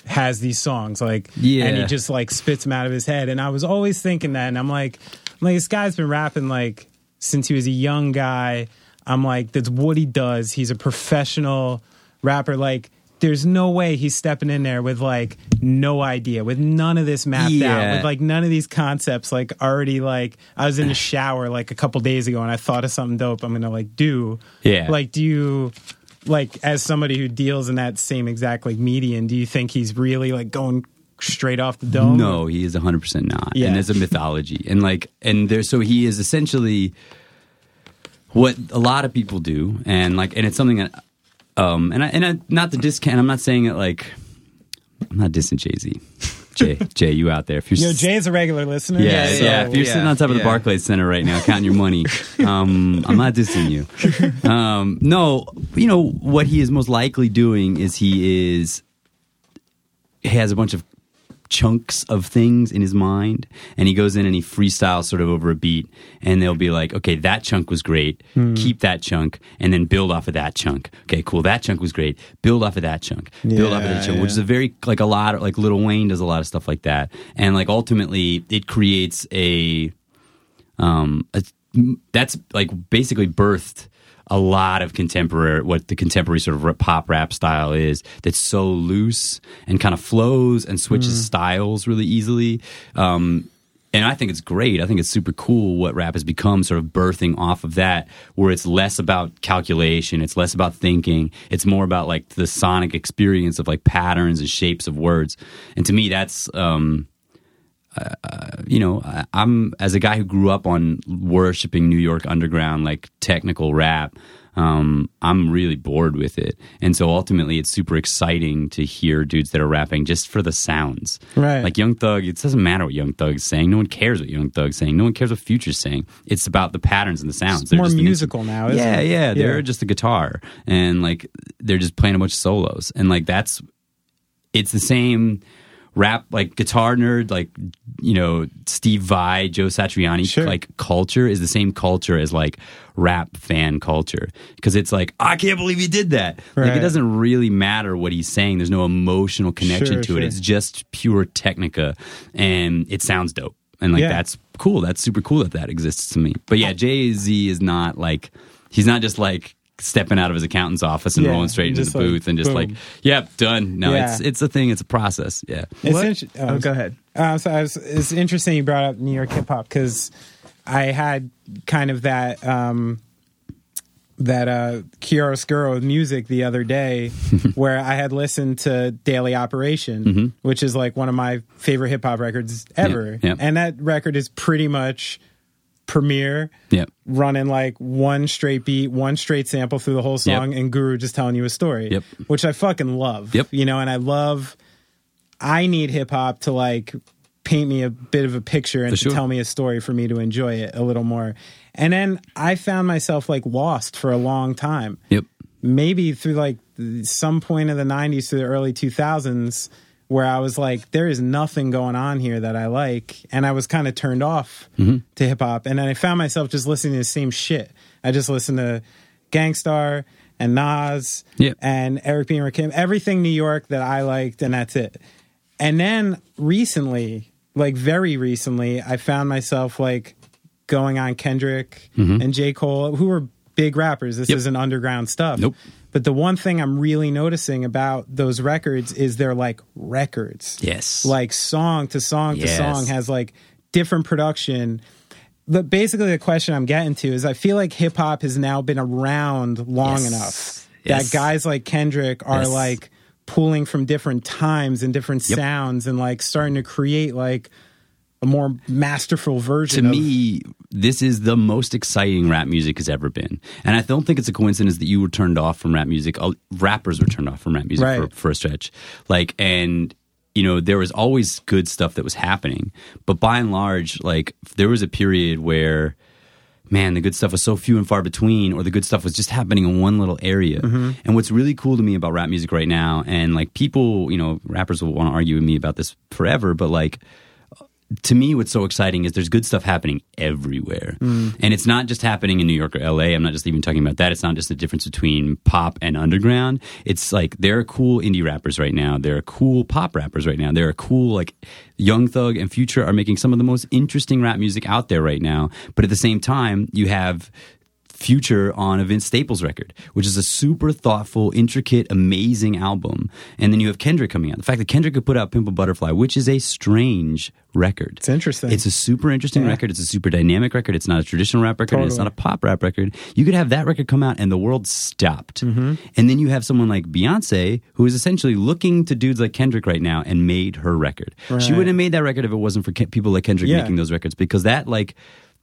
has these songs, like, yeah. and he just like spits them out of his head. And I was always thinking that, and I'm like, I'm like, this guy's been rapping like since he was a young guy. I'm like, that's what he does. He's a professional rapper. Like, there's no way he's stepping in there with like no idea, with none of this mapped yeah. out, with like none of these concepts. Like already, like I was in the shower like a couple days ago, and I thought of something dope I'm gonna like do. Yeah. Like, do you like as somebody who deals in that same exact like median, do you think he's really like going straight off the dome? No, he is one hundred percent not. Yeah. And there's a mythology. And like, and there, so he is essentially what a lot of people do. And like, and it's something that, um, and I, and I, not to discount, I'm not saying it like, I'm not dissing Jay-Z. Jay, Jay, you out there. If you're, Yo, Jay's a regular listener. Yeah, so, yeah. If you're yeah, sitting on top of yeah. the Barclays Center right now counting your money, um, I'm not dissing you. Um, no, you know, what he is most likely doing is he is, he has a bunch of chunks of things in his mind, and he goes in and he freestyles sort of over a beat, and they'll be like, okay, that chunk was great, mm. keep that chunk, and then build off of that chunk. Okay, cool, that chunk was great, build off of that chunk, yeah, build off of that chunk, yeah. which is a very, like a lot, of, like Lil Wayne does a lot of stuff like that, and like ultimately it creates a, um, a, that's like basically birthed a lot of contemporary, what the contemporary sort of pop rap style is, that's so loose and kind of flows and switches mm. styles really easily. Um, and I think it's great. I think it's super cool what rap has become, sort of birthing off of that, where it's less about calculation, it's less about thinking, it's more about like the sonic experience of like patterns and shapes of words. And to me, that's, um, Uh, you know, I'm, as a guy who grew up on worshiping New York underground, like technical rap, um, I'm really bored with it. And so ultimately it's super exciting to hear dudes that are rapping just for the sounds. Right. Like Young Thug, it doesn't matter what Young Thug's saying. No one cares what Young Thug's saying. No one cares what Future's saying. It's about the patterns and the sounds. It's they're more just musical the, now, isn't yeah, it? Yeah, yeah. They're just a guitar. And like, they're just playing a bunch of solos. And like, that's, it's the same... rap, like guitar nerd, like, you know, Steve Vai, Joe Satriani, sure. like culture is the same culture as like rap fan culture, because it's like, I can't believe he did that. Right. Like, it doesn't really matter what he's saying. There's no emotional connection sure, to sure. it. It's just pure technica, and it sounds dope. And like, yeah. that's cool. That's super cool that that exists to me. But yeah, Jay-Z is not like, he's not just like stepping out of his accountant's office and yeah, rolling straight into the like, booth and just boom. like, yep, done. No, yeah. it's it's a thing. It's a process. Yeah. It's inter- oh, oh, go ahead. Uh, so I was, it's interesting you brought up New York hip hop, because I had kind of that um, that uh, chiaroscuro music the other day where I had listened to Daily Operation, mm-hmm. which is like one of my favorite hip hop records ever. Yeah, yeah. And that record is pretty much... Premiere, yeah, running like one straight beat, one straight sample through the whole song, yep. and Guru just telling you a story, yep. which I fucking love. Yep. You know, and I love, I need hip hop to like paint me a bit of a picture and for to sure. tell me a story for me to enjoy it a little more. And then I found myself like lost for a long time. Yep. Maybe through like some point of the nineties to the early two thousands, where I was like, there is nothing going on here that I like. And I was kind of turned off mm-hmm. to hip-hop. And then I found myself just listening to the same shit. I just listened to Gangstar and Nas yeah. and Eric B and Rakim, everything New York that I liked, and that's it. And then recently, like very recently, I found myself like going on Kendrick mm-hmm. and J. Cole, who were big rappers. This yep. isn't underground stuff. Nope. But the one thing I'm really noticing about those records is they're like records. Yes. Like song to song yes. to song has like different production. But basically the question I'm getting to is I feel like hip hop has now been around long yes. enough yes. that guys like Kendrick are yes. like pulling from different times and different yep. sounds and like starting to create like a more masterful version. To of- me, this is the most exciting rap music has ever been. And I don't think it's a coincidence that you were turned off from rap music. Rappers were turned off from rap music right. for, for a stretch. Like, and, you know, there was always good stuff that was happening. But by and large, like, there was a period where, man, the good stuff was so few and far between, or the good stuff was just happening in one little area. Mm-hmm. And what's really cool to me about rap music right now, and, like, people, you know, rappers will want to argue with me about this forever, but, like, to me, what's so exciting is there's good stuff happening everywhere. Mm. And it's not just happening in New York or L A. I'm not just even talking about that. It's not just the difference between pop and underground. It's like there are cool indie rappers right now. There are cool pop rappers right now. There are cool, like, Young Thug and Future are making some of the most interesting rap music out there right now. But at the same time, you have Future on a Vince Staples record, which is a super thoughtful, intricate, amazing album. And then you have Kendrick coming out. The fact that Kendrick could put out Pimp a Butterfly, which is a strange record. It's interesting. It's a super interesting yeah. record. It's a super dynamic record. It's not a traditional rap record. Totally. It's not a pop rap record. You could have that record come out and the world stopped. Mm-hmm. And then you have someone like Beyonce, who is essentially looking to dudes like Kendrick right now and made her record. Right. She wouldn't have made that record if it wasn't for Ke- people like Kendrick yeah. making those records, because that, like,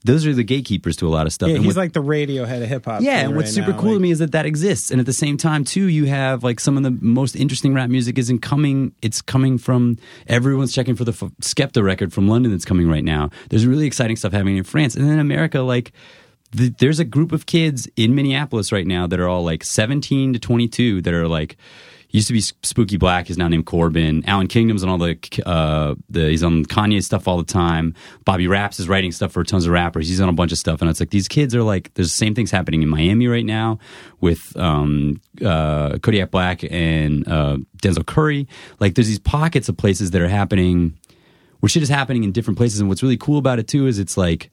those are the gatekeepers to a lot of stuff. Yeah, and he's what, like the Radiohead of hip-hop. Yeah, and what's right super now, cool like, to me is that that exists. And at the same time, too, you have like some of the most interesting rap music isn't coming. It's coming from, everyone's checking for the F- Skepta record from London that's coming right now. There's really exciting stuff happening in France. And then in America, like, the, there's a group of kids in Minneapolis right now that are all like seventeen to twenty-two that are like, used to be Spooky Black, is now named Corbin. Alan Kingdom's on all the, uh, the, he's on Kanye stuff all the time. Bobby Raps is writing stuff for tons of rappers. He's on a bunch of stuff. And it's like, these kids are like, there's the same things happening in Miami right now with um, uh, Kodiak Black and uh, Denzel Curry. Like, there's these pockets of places that are happening, where shit is happening in different places. And what's really cool about it, too, is it's like,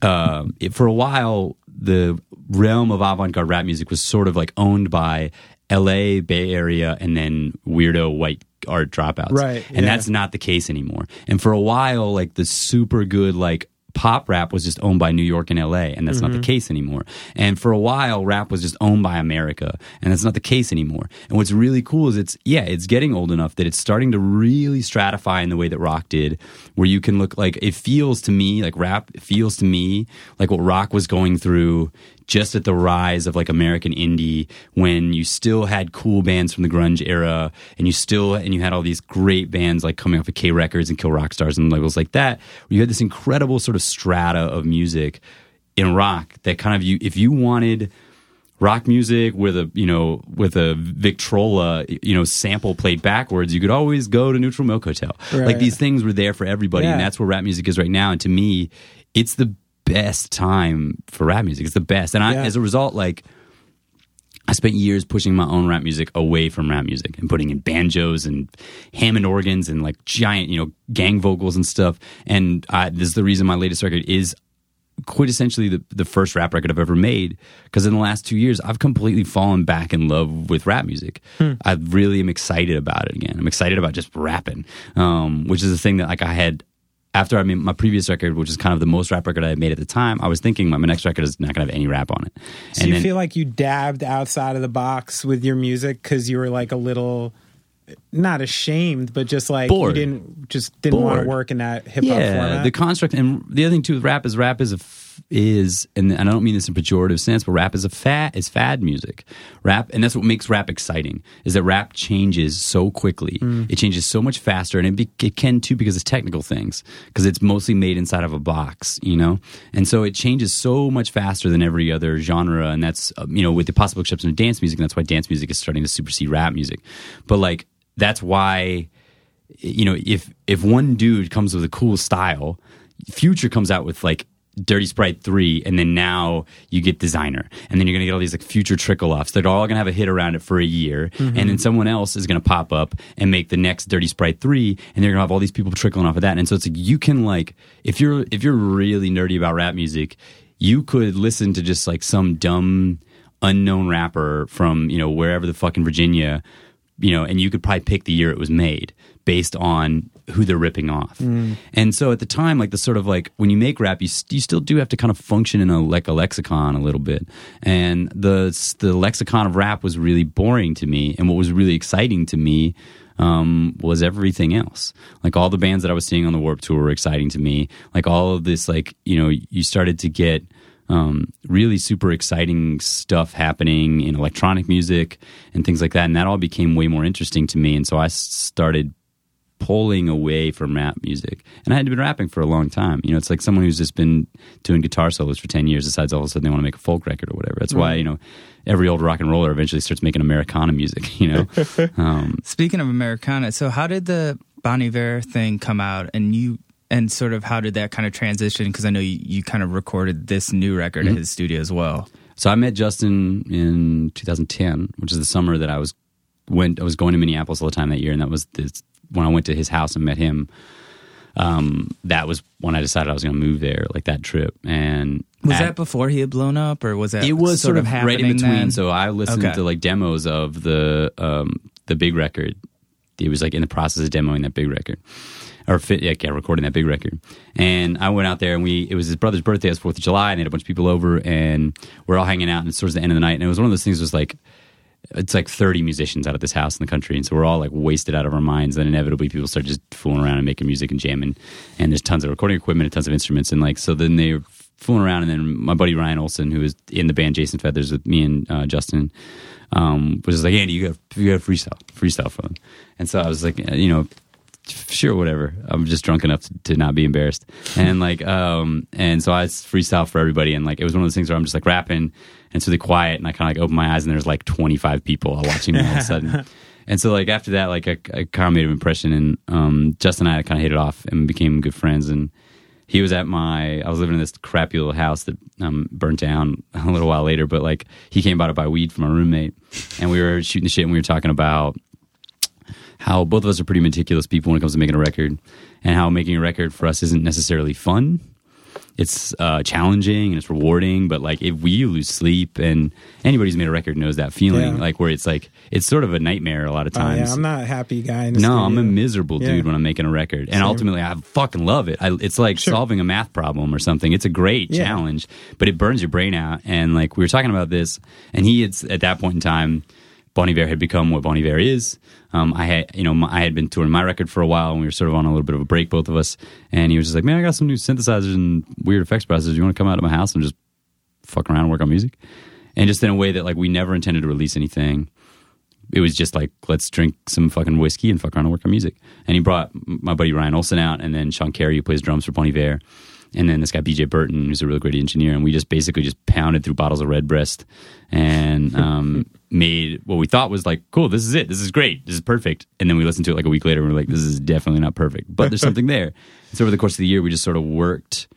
uh, it, for a while, the realm of avant-garde rap music was sort of like owned by L A, Bay Area, and then weirdo white art dropouts. Right, and yeah. that's not the case anymore. And for a while, like, the super good, like, pop rap was just owned by New York and L A, and that's mm-hmm. not the case anymore. And for a while, rap was just owned by America, and that's not the case anymore. And what's really cool is it's, yeah, it's getting old enough that it's starting to really stratify in the way that rock did, where you can look, like, it feels to me, like, rap feels to me like what rock was going through just at the rise of, like, American indie, when you still had cool bands from the grunge era, and you still and you had all these great bands like coming off of K Records and Kill Rock Stars and labels like that, where you had this incredible sort of strata of music in rock that kind of, you if you wanted rock music with a, you know, with a Victrola, you know, sample played backwards, you could always go to Neutral Milk Hotel. Right. Like, these things were there for everybody, yeah. and that's where rap music is right now. And to me, it's the best time for rap music. It's the best. And I, yeah. as a result, like, I spent years pushing my own rap music away from rap music and putting in banjos and Hammond organs and, like, giant, you know, gang vocals and stuff. And I, this is the reason my latest record is quintessentially the, the first rap record I've ever made, because in the last two years I've completely fallen back in love with rap music. Hmm. I really am excited about it again. I'm excited about just rapping, um, which is the thing that, like, I had. After I made my previous record, which is kind of the most rap record I had made at the time, I was thinking my next record is not going to have any rap on it. And so you then, feel like you dabbed outside of the box with your music because you were, like, a little, not ashamed, but just like bored. you didn't just didn't bored. want to work in that hip hop yeah, format. The construct, and the other thing too with rap is rap is a is and I don't mean this in a pejorative sense, but rap is a fad is fad music. Rap, and that's what makes rap exciting, is that rap changes so quickly. Mm. It changes so much faster, and it, be, it can too because of technical things, because it's mostly made inside of a box, you know. And so it changes so much faster than every other genre, and that's, you know, with the possible exception of dance music, and that's why dance music is starting to supersede rap music. But, like, that's why, you know, if if one dude comes with a cool style, Future comes out with, like, Dirty Sprite three, and then now you get Designer, and then you're gonna get all these, like, Future trickle-offs. They're all gonna have a hit around it for a year, mm-hmm. and then someone else is gonna pop up and make the next Dirty Sprite three, and they're gonna have all these people trickling off of that. And so it's like, you can, like, if you're if you're really nerdy about rap music, you could listen to just, like, some dumb unknown rapper from, you know, wherever the fucking Virginia, you know, and you could probably pick the year it was made based on who they're ripping off. Mm. And so at the time, like, the sort of, like, when you make rap, you st- you still do have to kind of function in a, like, a lexicon a little bit. And the the lexicon of rap was really boring to me. And what was really exciting to me um, was everything else. Like, all the bands that I was seeing on the Warped Tour were exciting to me. Like, all of this, like, you know, you started to get Um, really super exciting stuff happening in electronic music and things like that, and that all became way more interesting to me. And so I started pulling away from rap music, and I had been rapping for a long time. You know, it's like someone who's just been doing guitar solos for ten years decides all of a sudden they want to make a folk record or whatever. That's right. Why, you know, every old rock and roller eventually starts making Americana music, you know. um, Speaking of Americana, so how did the Bon Iver thing come out, and you And sort of how did that kind of transition? Because I know you, you kind of recorded this new record mm-hmm. at his studio as well. So I met Justin in two thousand ten, which is the summer that I was went I was going to Minneapolis all the time that year, and that was this, when I went to his house and met him. um, that was when I decided I was going to move there, like that trip. And was at, that before he had blown up, or was that it was sort, sort of, of right in between? Then? So I listened okay. to like demos of the um, the big record. It was like in the process of demoing that big record, or fit, yeah, recording that big record. And I went out there, and we it was his brother's birthday. It was Fourth of July, and they had a bunch of people over, and we're all hanging out. And it's towards the end of the night, and it was one of those things. Was like. It's like thirty musicians out of this house in the country, and so we're all like wasted out of our minds. Then inevitably, people start just fooling around and making music and jamming. And there's tons of recording equipment and tons of instruments, and like so. Then they're fooling around, and then my buddy Ryan Olson, who was in the band Jason Feathers with me and uh, Justin, um, was like, "Andy, you got you got freestyle, freestyle for them." And so I was like, you know, sure, whatever. I'm just drunk enough to, to not be embarrassed, and like, um, and so I freestyle for everybody, and like it was one of those things where I'm just like rapping. And it's really quiet, and I kind of like open my eyes, and there's like twenty-five people all watching me all of a sudden. And so like after that, like I, I kind of made an impression, and um, Justin and I kind of hit it off and became good friends. And he was at my, I was living in this crappy little house that um, burnt down a little while later, but like he came by to buy weed for my roommate, and we were shooting the shit, and we were talking about how both of us are pretty meticulous people when it comes to making a record, and how making a record for us isn't necessarily fun. It's uh, challenging and it's rewarding, but like if we lose sleep, and anybody who's made a record knows that feeling, yeah. like where it's like it's sort of a nightmare a lot of times. Uh, yeah, I'm not a happy guy. In the no, studio. I'm a miserable dude yeah. when I'm making a record, and Same. ultimately I fucking love it. I, it's like sure. solving a math problem or something. It's a great yeah. challenge, but it burns your brain out. And like we were talking about this, and he had, at that point in time, Bon Iver had become what Bon Iver is. Um, I had, you know, my, I had been touring my record for a while, and we were sort of on a little bit of a break, both of us. And he was just like, "Man, I got some new synthesizers and weird effects processors. You want to come out to my house and just fuck around and work on music?" And just in a way that like we never intended to release anything. It was just like, let's drink some fucking whiskey and fuck around and work on music. And he brought my buddy Ryan Olson out, and then Sean Carey, who plays drums for Bon Iver, and then this guy B J Burton, who's a really great engineer. And we just basically just pounded through bottles of Redbreast and um, made what we thought was like, cool, this is it. This is great. This is perfect. And then we listened to it like a week later, and we were like, this is definitely not perfect, but there's something there. So over the course of the year, we just sort of worked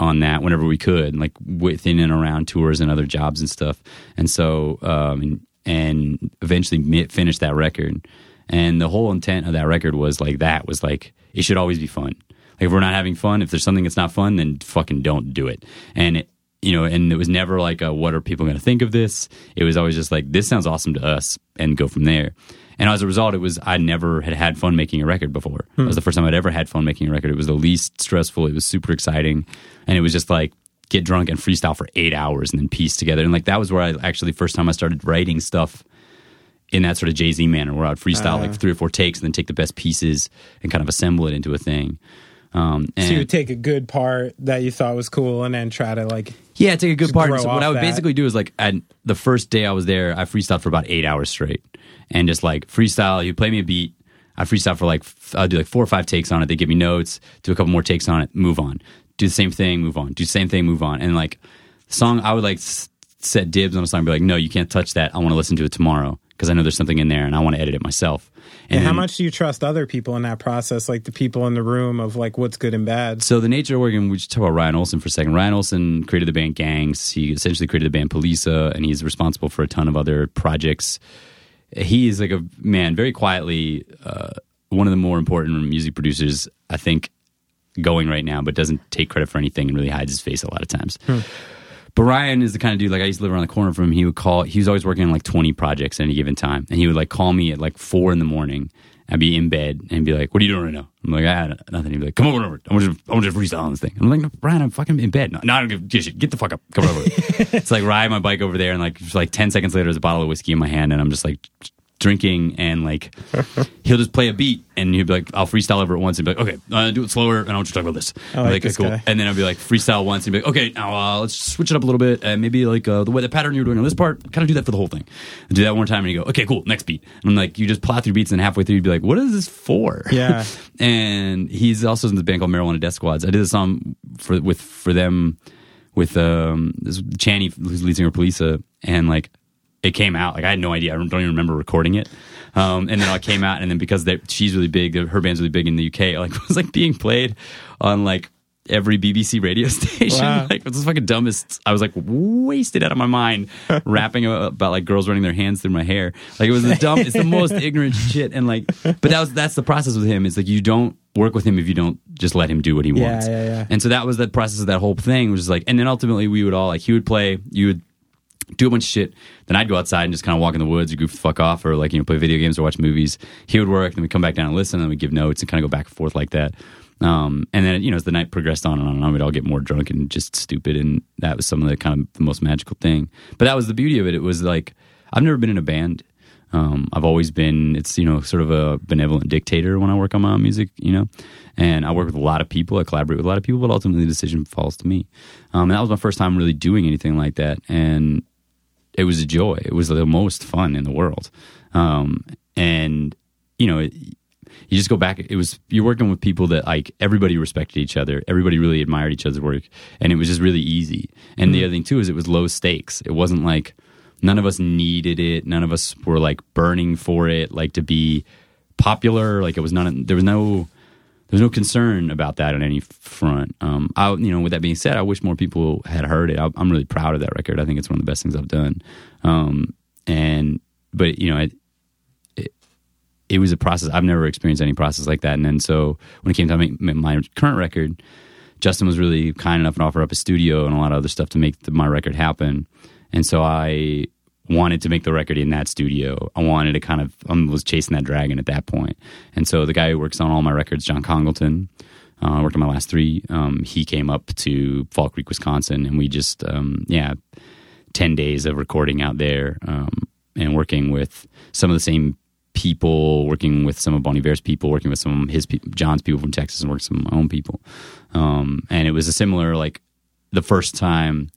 on that whenever we could, like within and around tours and other jobs and stuff. And so, um, and, and eventually finished that record. And the whole intent of that record was like, that was like, it should always be fun. Like if we're not having fun, if there's something that's not fun, then fucking don't do it. And it, you know, and it was never like, a, what are people going to think of this? It was always just like, this sounds awesome to us, and go from there. And as a result, it was, I never had had fun making a record before. Hmm. It was the first time I'd ever had fun making a record. It was the least stressful. It was super exciting. And it was just like, get drunk and freestyle for eight hours and then piece together. And like, that was where I actually, first time I started writing stuff in that sort of Jay-Z manner, where I would freestyle uh, like three or four takes and then take the best pieces and kind of assemble it into a thing. Um, and so you would take a good part that you thought was cool and then try to like... Yeah, take a good part. And so what I would that. basically do is like, I'd, the first day I was there, I freestyled for about eight hours straight. And just like freestyle, you play me a beat, I freestyle for like, I'll do like four or five takes on it, they give me notes, do a couple more takes on it, move on. Do the same thing, move on. Do the same thing, move on. And like, song, I would like set dibs on a song and be like, no, you can't touch that, I want to listen to it tomorrow, because I know there's something in there and I want to edit it myself. And, and how much do you trust other people in that process, like the people in the room, of like what's good and bad? So the nature of working, we just talk about Ryan Olson for a second. Ryan Olson created the band Gangs. He essentially created the band Polisa, and he's responsible for a ton of other projects. He is like a man, very quietly, uh, one of the more important music producers, I think, going right now, but doesn't take credit for anything and really hides his face a lot of times. Hmm. But Ryan is the kind of dude, like I used to live around the corner from him. He would call, he was always working on like twenty projects at any given time. And he would like call me at like four in the morning. I'd be in bed and be like, what are you doing right now? I'm like, I had nothing. He'd be like, come over, over. I want you to, I want you to freestyle on this thing. I'm like, no, Ryan, I'm fucking in bed. No, no I don't give a shit. Get the fuck up. Come over. It's like ride my bike over there. And like, just like ten seconds later, there's a bottle of whiskey in my hand. And I'm just like drinking. And like, he'll just play a beat. And he'll be like, I'll freestyle over it once. And be like, okay, uh, do it slower. And I want you to talk about this. I like, like this cool. guy. And then I'll be like, freestyle once. And be like, okay, now uh, let's switch it up a little bit. And maybe like uh, the way the pattern you were doing on this part, kind of do that for the whole thing. I'll do that one time. And you go, okay, cool, next beat. And I'm like, you just plow through beats. And halfway through, you'd be like, what is this for? Yeah. And he's also in this band called Marijuana Death Squads. I did a song for, with, for them with um, this Channy, who's lead singer Polisa. And like, it came out. Like, I had no idea. I don't even remember recording it. Um, and then I came out, and then because she's really big, her band's really big in the U K, like was like being played on like every B B C radio station. Wow. Like, it was the fucking dumbest. I was like wasted out of my mind, rapping about like girls running their hands through my hair. Like it was the dumb. It's the most ignorant shit. And like, but that was that's the process with him. It's like you don't work with him if you don't just let him do what he yeah, wants. Yeah, yeah. And so that was the process of that whole thing, which is like, and then ultimately we would all, like, he would play, you would do a bunch of shit, then I'd go outside and just kind of walk in the woods or goof the fuck off, or, like, you know, play video games or watch movies. He would work, then we'd come back down and listen, and then we'd give notes and kind of go back and forth like that. Um, and then, you know, as the night progressed on and on and on, we'd all get more drunk and just stupid, and that was some of the kind of the most magical thing. But that was the beauty of it. It was like, I've never been in a band. Um, I've always been, it's, you know, sort of a benevolent dictator when I work on my own music, you know, and I work with a lot of people, I collaborate with a lot of people, but ultimately the decision falls to me. Um, and that was my first time really doing anything like that, and it was a joy. It was the most fun in the world. Um, and, you know, it, you just go back, it was, you're working with people that, like, everybody respected each other, everybody really admired each other's work, and it was just really easy. And mm-hmm. the other thing too is it was low stakes. It wasn't like, none of us needed it. None of us were, like, burning for it, like, to be popular. Like, it was not. There was no. There was no concern about that on any front. Um, I, you know, with that being said, I wish more people had heard it. I, I'm really proud of that record. I think it's one of the best things I've done. Um, and but you know, it, it it was a process. I've never experienced any process like that. And then so when it came to make my current record, Justin was really kind enough to offer up a studio and a lot of other stuff to make the, my record happen. And so I wanted to make the record in that studio. I wanted to kind of, I was chasing that dragon at that point. And so the guy who works on all my records, John Congleton, uh, worked on my last three. Um, he came up to Fall Creek, Wisconsin, and we just, um, yeah, ten days of recording out there, um, and working with some of the same people, working with some of Bon Iver's people, working with some of his pe- John's people from Texas, and working with some of my own people. Um, and it was a similar, like, the first time.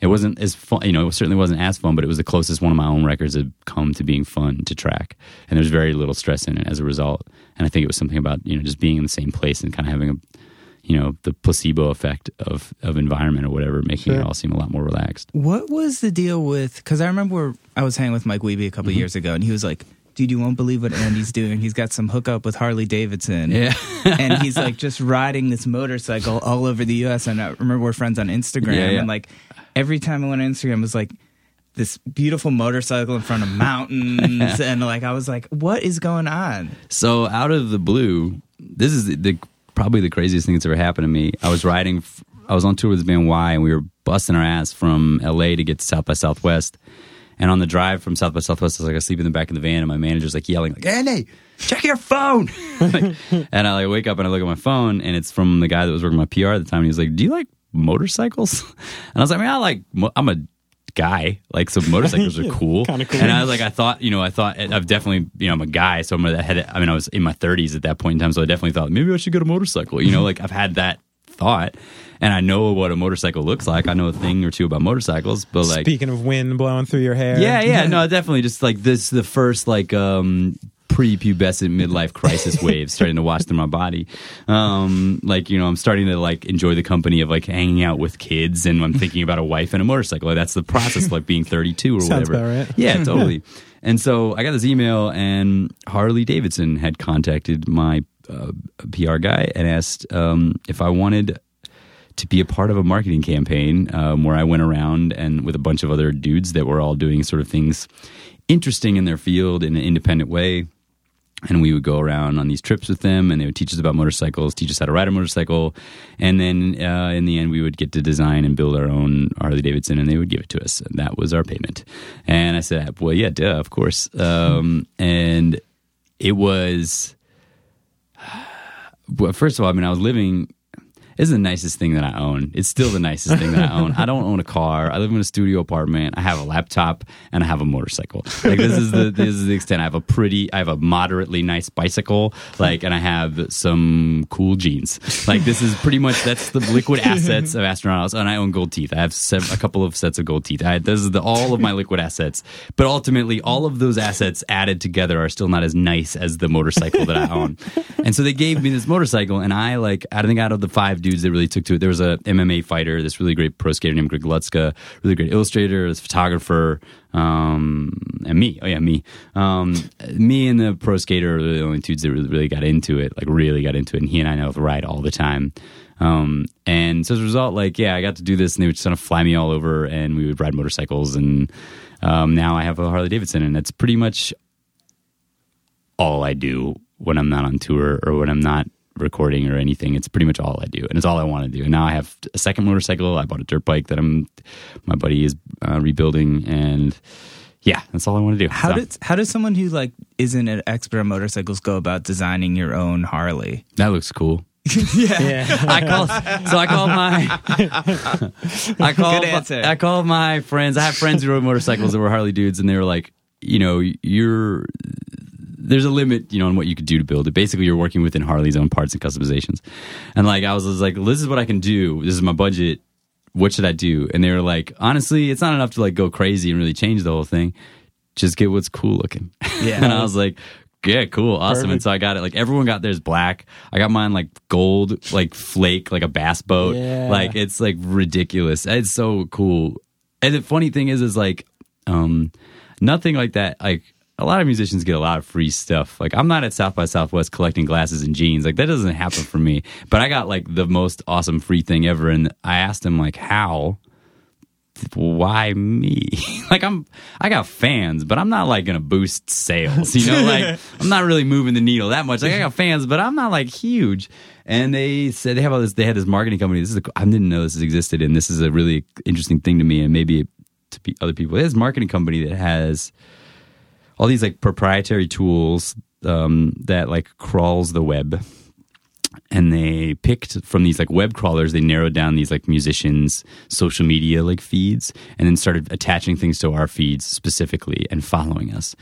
It wasn't as fun, you know, it certainly wasn't as fun, but it was the closest one of my own records had come to being fun to track. And there's very little stress in it as a result. And I think it was something about, you know, just being in the same place and kind of having, a, you know, the placebo effect of, of environment or whatever, making sure. It all seem a lot more relaxed. What was the deal with, because I remember I was hanging with Mike Wiebe a couple mm-hmm. years ago, and he was like, dude, you won't believe what Andy's doing. He's got some hookup with Harley Davidson. Yeah. And he's, like, just riding this motorcycle all over the U S And I remember we're friends on Instagram. Yeah, yeah. And, like, every time I went on Instagram, it was, like, this beautiful motorcycle in front of mountains. And, like, I was like, what is going on? So out of the blue, this is the, the probably the craziest thing that's ever happened to me. I was riding, I was on tour with this band Y, and we were busting our ass from L A to get to South by Southwest. And on the drive from South by Southwest, I was like, I sleep in the back of the van, and my manager's like yelling, like, Andy, check your phone. Like, and I like wake up and I look at my phone, and it's from the guy that was working my P R at the time. And he was like, do you like motorcycles? And I was like, man, I like, mo- I'm a guy. Like, so motorcycles are cool. Kind of cool. And I was like, I thought, you know, I thought, I've definitely, you know, I'm a guy. So I'm gonna head, I mean, I was in my thirties at that point in time. So I definitely thought, maybe I should get a motorcycle. You know, like, I've had that thought. And I know what a motorcycle looks like. I know a thing or two about motorcycles, but, like, speaking of wind blowing through your hair, yeah, yeah, no, definitely, just like this, the first, like, um, pre-pubescent midlife crisis wave starting to wash through my body. Um, like, you know, I'm starting to, like, enjoy the company of, like, hanging out with kids, and I'm thinking about a wife and a motorcycle. Like, that's the process of, like, being thirty-two or sounds whatever. About right. Yeah, totally. Yeah. And so I got this email, and Harley Davidson had contacted my uh, P R guy and asked um, if I wanted to be a part of a marketing campaign um, where I went around and with a bunch of other dudes that were all doing sort of things interesting in their field in an independent way. And we would go around on these trips with them, and they would teach us about motorcycles, teach us how to ride a motorcycle. And then uh, in the end, we would get to design and build our own Harley Davidson, and they would give it to us. And that was our payment. And I said, well, yeah, duh, of course. Um, and it was, well, first of all, I mean, I was living... It's the nicest thing that I own. It's still the nicest thing that I own. I don't own a car. I live in a studio apartment. I have a laptop, and I have a motorcycle. Like, this is the this is the extent. I have a pretty, I have a moderately nice bicycle, like, and I have some cool jeans. Like, this is pretty much, that's the liquid assets of Astronautalis, and I own gold teeth. I have sev- a couple of sets of gold teeth. I, this is the, all of my liquid assets. But ultimately, all of those assets added together are still not as nice as the motorcycle that I own. And so they gave me this motorcycle, and I, like, I think out of the five dudes that really took to it. There was a M M A fighter, this really great pro skater named Greg Lutzka, really great illustrator, this photographer, um, and me. Oh yeah, me. Um, me and the pro skater are the only dudes that really, really got into it, like really got into it. And he and I now ride all the time. Um, and so as a result, like, yeah, I got to do this, and they would just kind of fly me all over, and we would ride motorcycles. And um, now I have a Harley Davidson, and that's pretty much all I do when I'm not on tour or when I'm not recording or anything. It's pretty much all I do, and it's all I want to do. And now I have a second motorcycle. I bought a dirt bike that I'm, my buddy is uh, rebuilding, and yeah, that's all I want to do. How so. does how does someone who like isn't an expert on motorcycles go about designing your own Harley? That looks cool. yeah. yeah, I call so I call my I call my, I call my friends. I have friends who rode motorcycles that were Harley dudes, and they were like, you know, you're. There's a limit, you know, on what you could do to build it. Basically, you're working within Harley's own parts and customizations. And like, I was, was like, this is what I can do. This is my budget. What should I do? And they were like, honestly, it's not enough to like go crazy and really change the whole thing. Just get what's cool looking. Yeah. And I was like, yeah, cool, awesome. Perfect. And so I got it. Like everyone got theirs black. I got mine like gold, like flake, like a bass boat. Yeah. Like it's like ridiculous. It's so cool. And the funny thing is, is like, um, nothing like that. Like. A lot of musicians get a lot of free stuff. Like, I'm not at South by Southwest collecting glasses and jeans. Like, that doesn't happen for me. But I got, like, the most awesome free thing ever. And I asked him, like, how? Why me? Like, I'm, I got fans, but I'm not, like, going to boost sales. You know, like, I'm not really moving the needle that much. Like, I got fans, but I'm not, like, huge. And they said they have all this, they had this marketing company. This is a, I didn't know this existed. And this is a really interesting thing to me and maybe to other people. There's a marketing company that has all these like proprietary tools um, that like crawls the web, and they picked from these like web crawlers. They narrowed down these like musicians' social media like feeds, and then started attaching things to our feeds specifically and following us.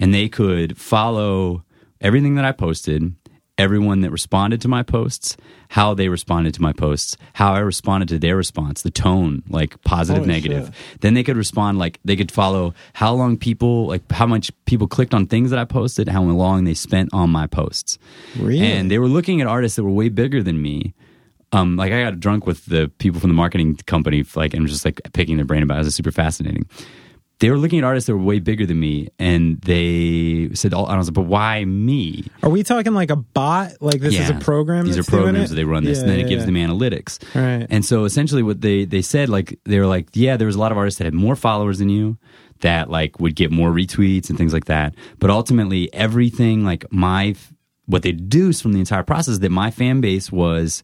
And they could follow everything that I posted, everyone that responded to my posts, how they responded to my posts, how I responded to their response, the tone, like positive, Holy negative. Shit. Then they could respond, like they could follow how long people, like how much people clicked on things that I posted, how long they spent on my posts. Really? And they were looking at artists that were way bigger than me. Um, like I got drunk with the people from the marketing company, like, and just like picking their brain about it. It was super fascinating. They were looking at artists that were way bigger than me, and they said, oh, I was like, but why me? Are we talking like a bot? Like this yeah. is a program? These that's are programs that they run this, yeah, and then yeah, it gives yeah. them analytics. Right. And so essentially what they, they said, like, they were like, yeah, there was a lot of artists that had more followers than you that like would get more retweets and things like that. But ultimately everything, like my, what they deduced from the entire process is that my fan base was,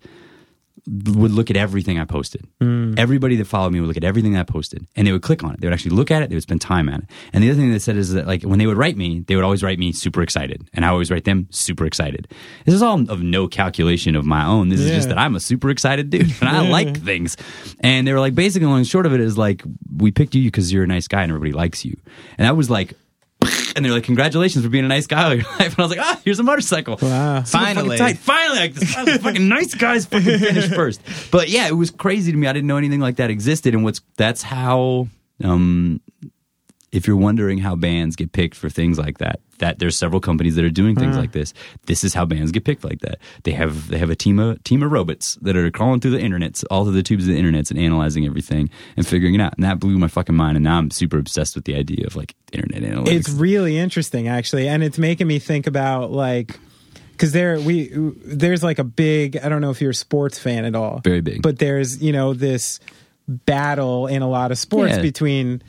would look at everything I posted. Mm. Everybody that followed me would look at everything that I posted, and they would click on it. They would actually look at it. They would spend time at it. And the other thing they said is that, like, when they would write me, they would always write me super excited, and I always write them super excited. This is all of no calculation of my own. This yeah. is just that I'm a super excited dude, and I like things. And they were like, basically, long and short of it is like, we picked you because you're a nice guy and everybody likes you. And I was like, and they're like, congratulations for being a nice guy all your life. And I was like, ah, here's a motorcycle. Wow. Finally. Finally. Like, this I was fucking nice guy's fucking finished first. But yeah, it was crazy to me. I didn't know anything like that existed. And what's that's how, um, if you're wondering how bands get picked for things like that, that there's several companies that are doing things uh. like this. This is how bands get picked like that. They have they have a team of, team of robots that are crawling through the internets, all through the tubes of the internets, and analyzing everything and figuring it out. And that blew my fucking mind. And now I'm super obsessed with the idea of like internet analytics. It's really interesting, actually, and it's making me think about like, because there we there's like a big, I don't know if you're a sports fan at all, very big, but there's, you know, this battle in a lot of sports yeah. between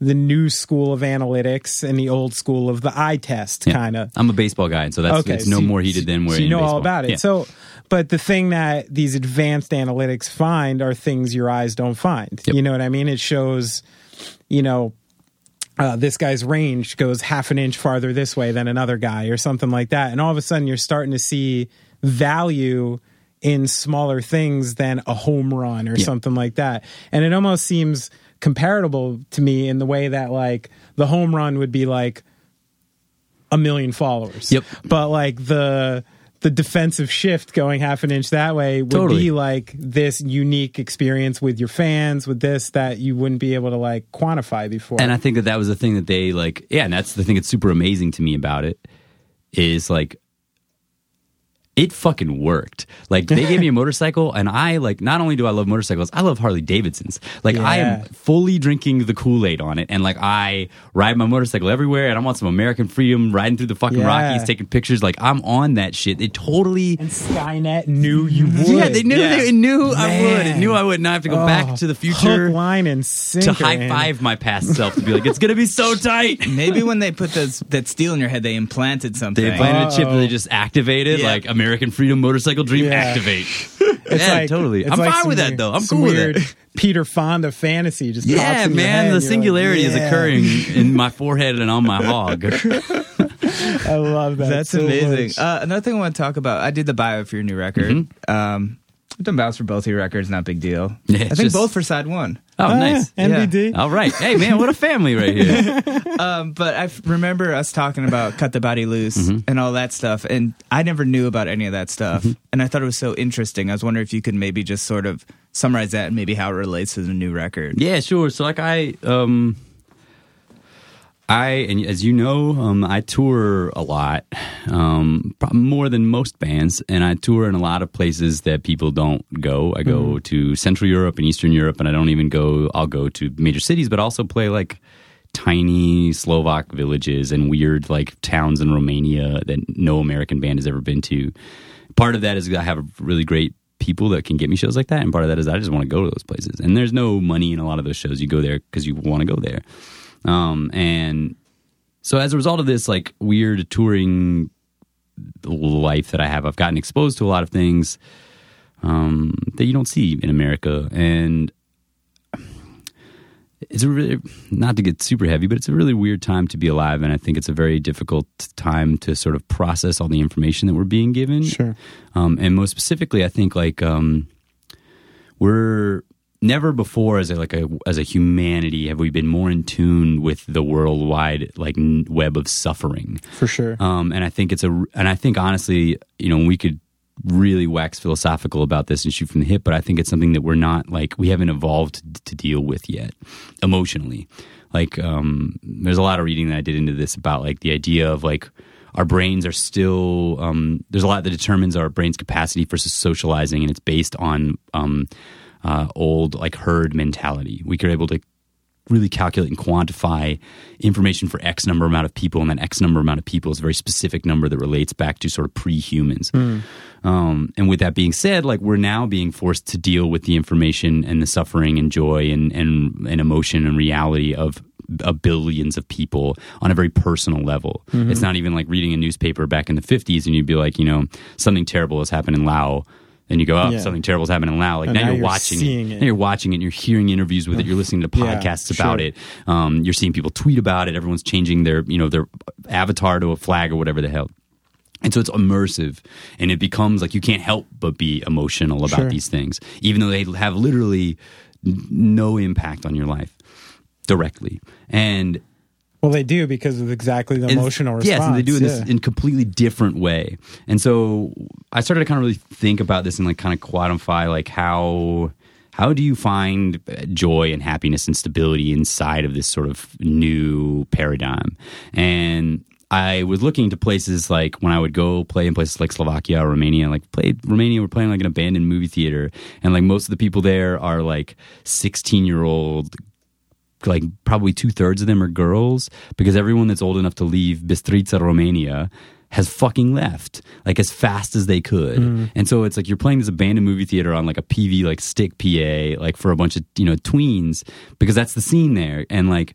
the new school of analytics and the old school of the eye test, yeah. kind of. I'm a baseball guy, so that's okay, it's so no you, more heated than where so you know baseball. All about it. Yeah. So, but the thing that these advanced analytics find are things your eyes don't find. Yep. You know what I mean? It shows, you know, uh, this guy's range goes half an inch farther this way than another guy or something like that. And all of a sudden you're starting to see value in smaller things than a home run or yeah. something like that. And it almost seems comparable to me in the way that like the home run would be like a million followers. Yep. But like the the defensive shift going half an inch that way would totally. Be like this unique experience with your fans, with this, that you wouldn't be able to like quantify before. And I think that that was the thing that they like, yeah, and that's the thing that's super amazing to me about it is like, it fucking worked. Like, they gave me a motorcycle, and I, like, not only do I love motorcycles, I love Harley Davidsons. Like, yeah. I am fully drinking the Kool-Aid on it, and, like, I ride my motorcycle everywhere, and I want some American freedom, riding through the fucking yeah. Rockies, taking pictures. Like, I'm on that shit. It totally... And Skynet knew you would. Yeah, they knew, yeah. They knew I would. It knew I would, and I have to go oh, back to the future hook, line, and sinker, to high-five my past self, to be like, it's gonna be so tight. Maybe when they put those, that steel in your head, they implanted something. They implanted Uh-oh. a chip that they just activated, yeah. like, American American Freedom Motorcycle Dream yeah. activate. It's yeah, like, totally. It's I'm like fine with weird, that, though. I'm cool with it. Peter Fonda fantasy just yeah, man. Head, the singularity like, yeah. is occurring in my forehead and on my hog. I love that. That's so amazing. Uh, another thing I want to talk about. I did the bio for your new record. Mm-hmm. Um, I've done bows for both of your records. Not a big deal. Yeah, I think just... both for side one. Oh, oh nice. Yeah. N B D. Yeah. All right. Hey, man, what a family right here. um, but I f- remember us talking about Cut the Body Loose mm-hmm. and all that stuff, and I never knew about any of that stuff, mm-hmm. and I thought it was so interesting. I was wondering if you could maybe just sort of summarize that and maybe how it relates to the new record. Yeah, sure. So, like, I... Um... I, and as you know, um, I tour a lot, um, probably more than most bands, and I tour in a lot of places that people don't go. I go mm-hmm. to Central Europe and Eastern Europe, and I don't even go, I'll go to major cities, but also play like tiny Slovak villages and weird like towns in Romania that no American band has ever been to. Part of that is I have really great people that can get me shows like that, and part of that is I just want to go to those places. And there's no money in a lot of those shows. You go there because you want to go there. Um, and so as a result of this, like, weird touring life that I have, I've gotten exposed to a lot of things, um, that you don't see in America. And it's a really, not to get super heavy, but it's a really weird time to be alive. And I think it's a very difficult time to sort of process all the information that we're being given. Sure. Um, and most specifically, I think, like, um, we're... never before as a, like a as a humanity have we been more in tune with the worldwide like web of suffering. For sure. Um, and I think it's a and I think honestly, you know, we could really wax philosophical about this and shoot from the hip, but I think it's something that we're not like we haven't evolved to, to deal with yet emotionally. Like um, there's a lot of reading that I did into this about like the idea of like our brains are still um, there's a lot that determines our brain's capacity for socializing, and it's based on um, Uh, old like herd mentality. We were able to really calculate and quantify information for X number amount of people, and that X number amount of people is a very specific number that relates back to sort of pre-humans. Mm. Um, and with that being said, like we're now being forced to deal with the information and the suffering and joy and and, and emotion and reality of a billions of people on a very personal level. Mm-hmm. It's not even like reading a newspaper back in the fifties and you'd be like, you know, something terrible has happened in Laos. And you go, oh, yeah. something terrible's happening now. Like now, now you're, you're watching it. it. Now you're watching it. And you're hearing interviews with it. You're listening to podcasts yeah, about sure. it. Um, you're seeing people tweet about it. Everyone's changing their, you know, their avatar to a flag or whatever the hell. And so it's immersive, and it becomes like you can't help but be emotional about sure. these things, even though they have literally no impact on your life directly. And well, they do because of exactly the emotional response. Yes, and they do in this yeah. in completely different way. And so I started to kind of really think about this and like kind of quantify like how how do you find joy and happiness and stability inside of this sort of new paradigm? And I was looking to places like when I would go play in places like Slovakia or Romania, like played Romania, we're playing like an abandoned movie theater, and like most of the people there are like sixteen year old. Like probably two thirds of them are girls, because everyone that's old enough to leave Bistrița, Romania, has fucking left like as fast as they could. Mm. And so it's like you're playing this abandoned movie theater on like a P V, like stick P A, like for a bunch of, you know, tweens, because that's the scene there. And like,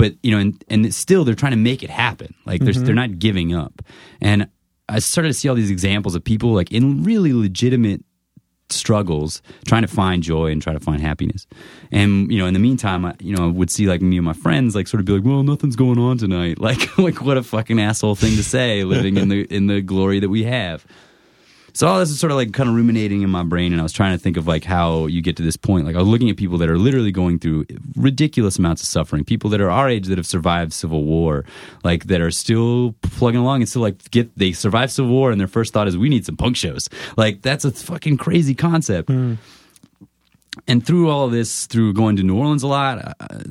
but you know, and, and still they're trying to make it happen. Like they're, mm-hmm. they're not giving up. And I started to see all these examples of people like in really legitimate struggles trying to find joy and try to find happiness. And you know, in the meantime, I, you know, I would see like me and my friends like sort of be like, well, nothing's going on tonight, like like what a fucking asshole thing to say, living in the in the glory that we have. So all this is sort of like kind of ruminating in my brain, and I was trying to think of like how you get to this point. Like I was looking at people that are literally going through ridiculous amounts of suffering, people that are our age that have survived Civil War, like that are still plugging along and still like get they survived Civil War and their first thought is we need some punk shows. Like that's a fucking crazy concept. Mm. And through all of this, through going to New Orleans a lot, uh,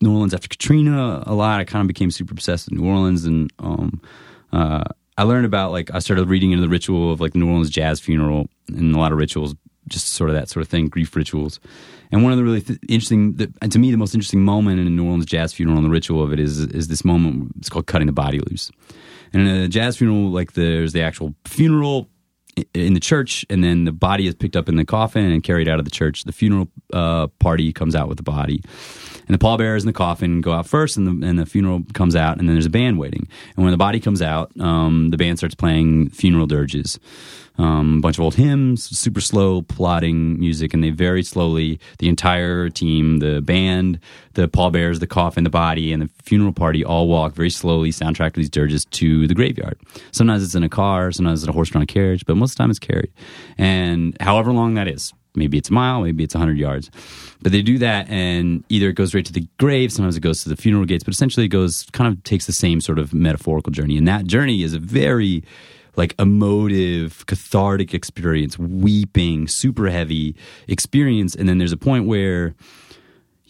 New Orleans after Katrina a lot, I kind of became super obsessed with New Orleans, and um uh I learned about, like, I started reading into the ritual of, like, New Orleans jazz funeral and a lot of rituals, just sort of that sort of thing, grief rituals. And one of the really th- interesting, the, and to me, the most interesting moment in a New Orleans jazz funeral and the ritual of it is is this moment, it's called Cutting the Body Loose. And in a jazz funeral, like, there's the actual funeral, in the church, and then the body is picked up in the coffin and carried out of the church. The funeral uh, party comes out with the body, and the pallbearers in the coffin go out first, and the, and the funeral comes out, and then there's a band waiting. And when the body comes out, um, the band starts playing funeral dirges, um, a bunch of old hymns, super slow plodding music, and they very slowly, the entire team, the band, the pallbearers, the coffin, the body, and the funeral party all walk very slowly, soundtrack to these dirges, to the graveyard. Sometimes it's in a car, sometimes it's in a horse-drawn carriage, but most of the time it's carried. And however long that is, maybe it's a mile, maybe it's one hundred yards. But they do that, and either it goes right to the grave, sometimes it goes to the funeral gates, but essentially it goes, kind of takes the same sort of metaphorical journey. And that journey is a very, like, emotive, cathartic experience, weeping, super heavy experience. And then there's a point where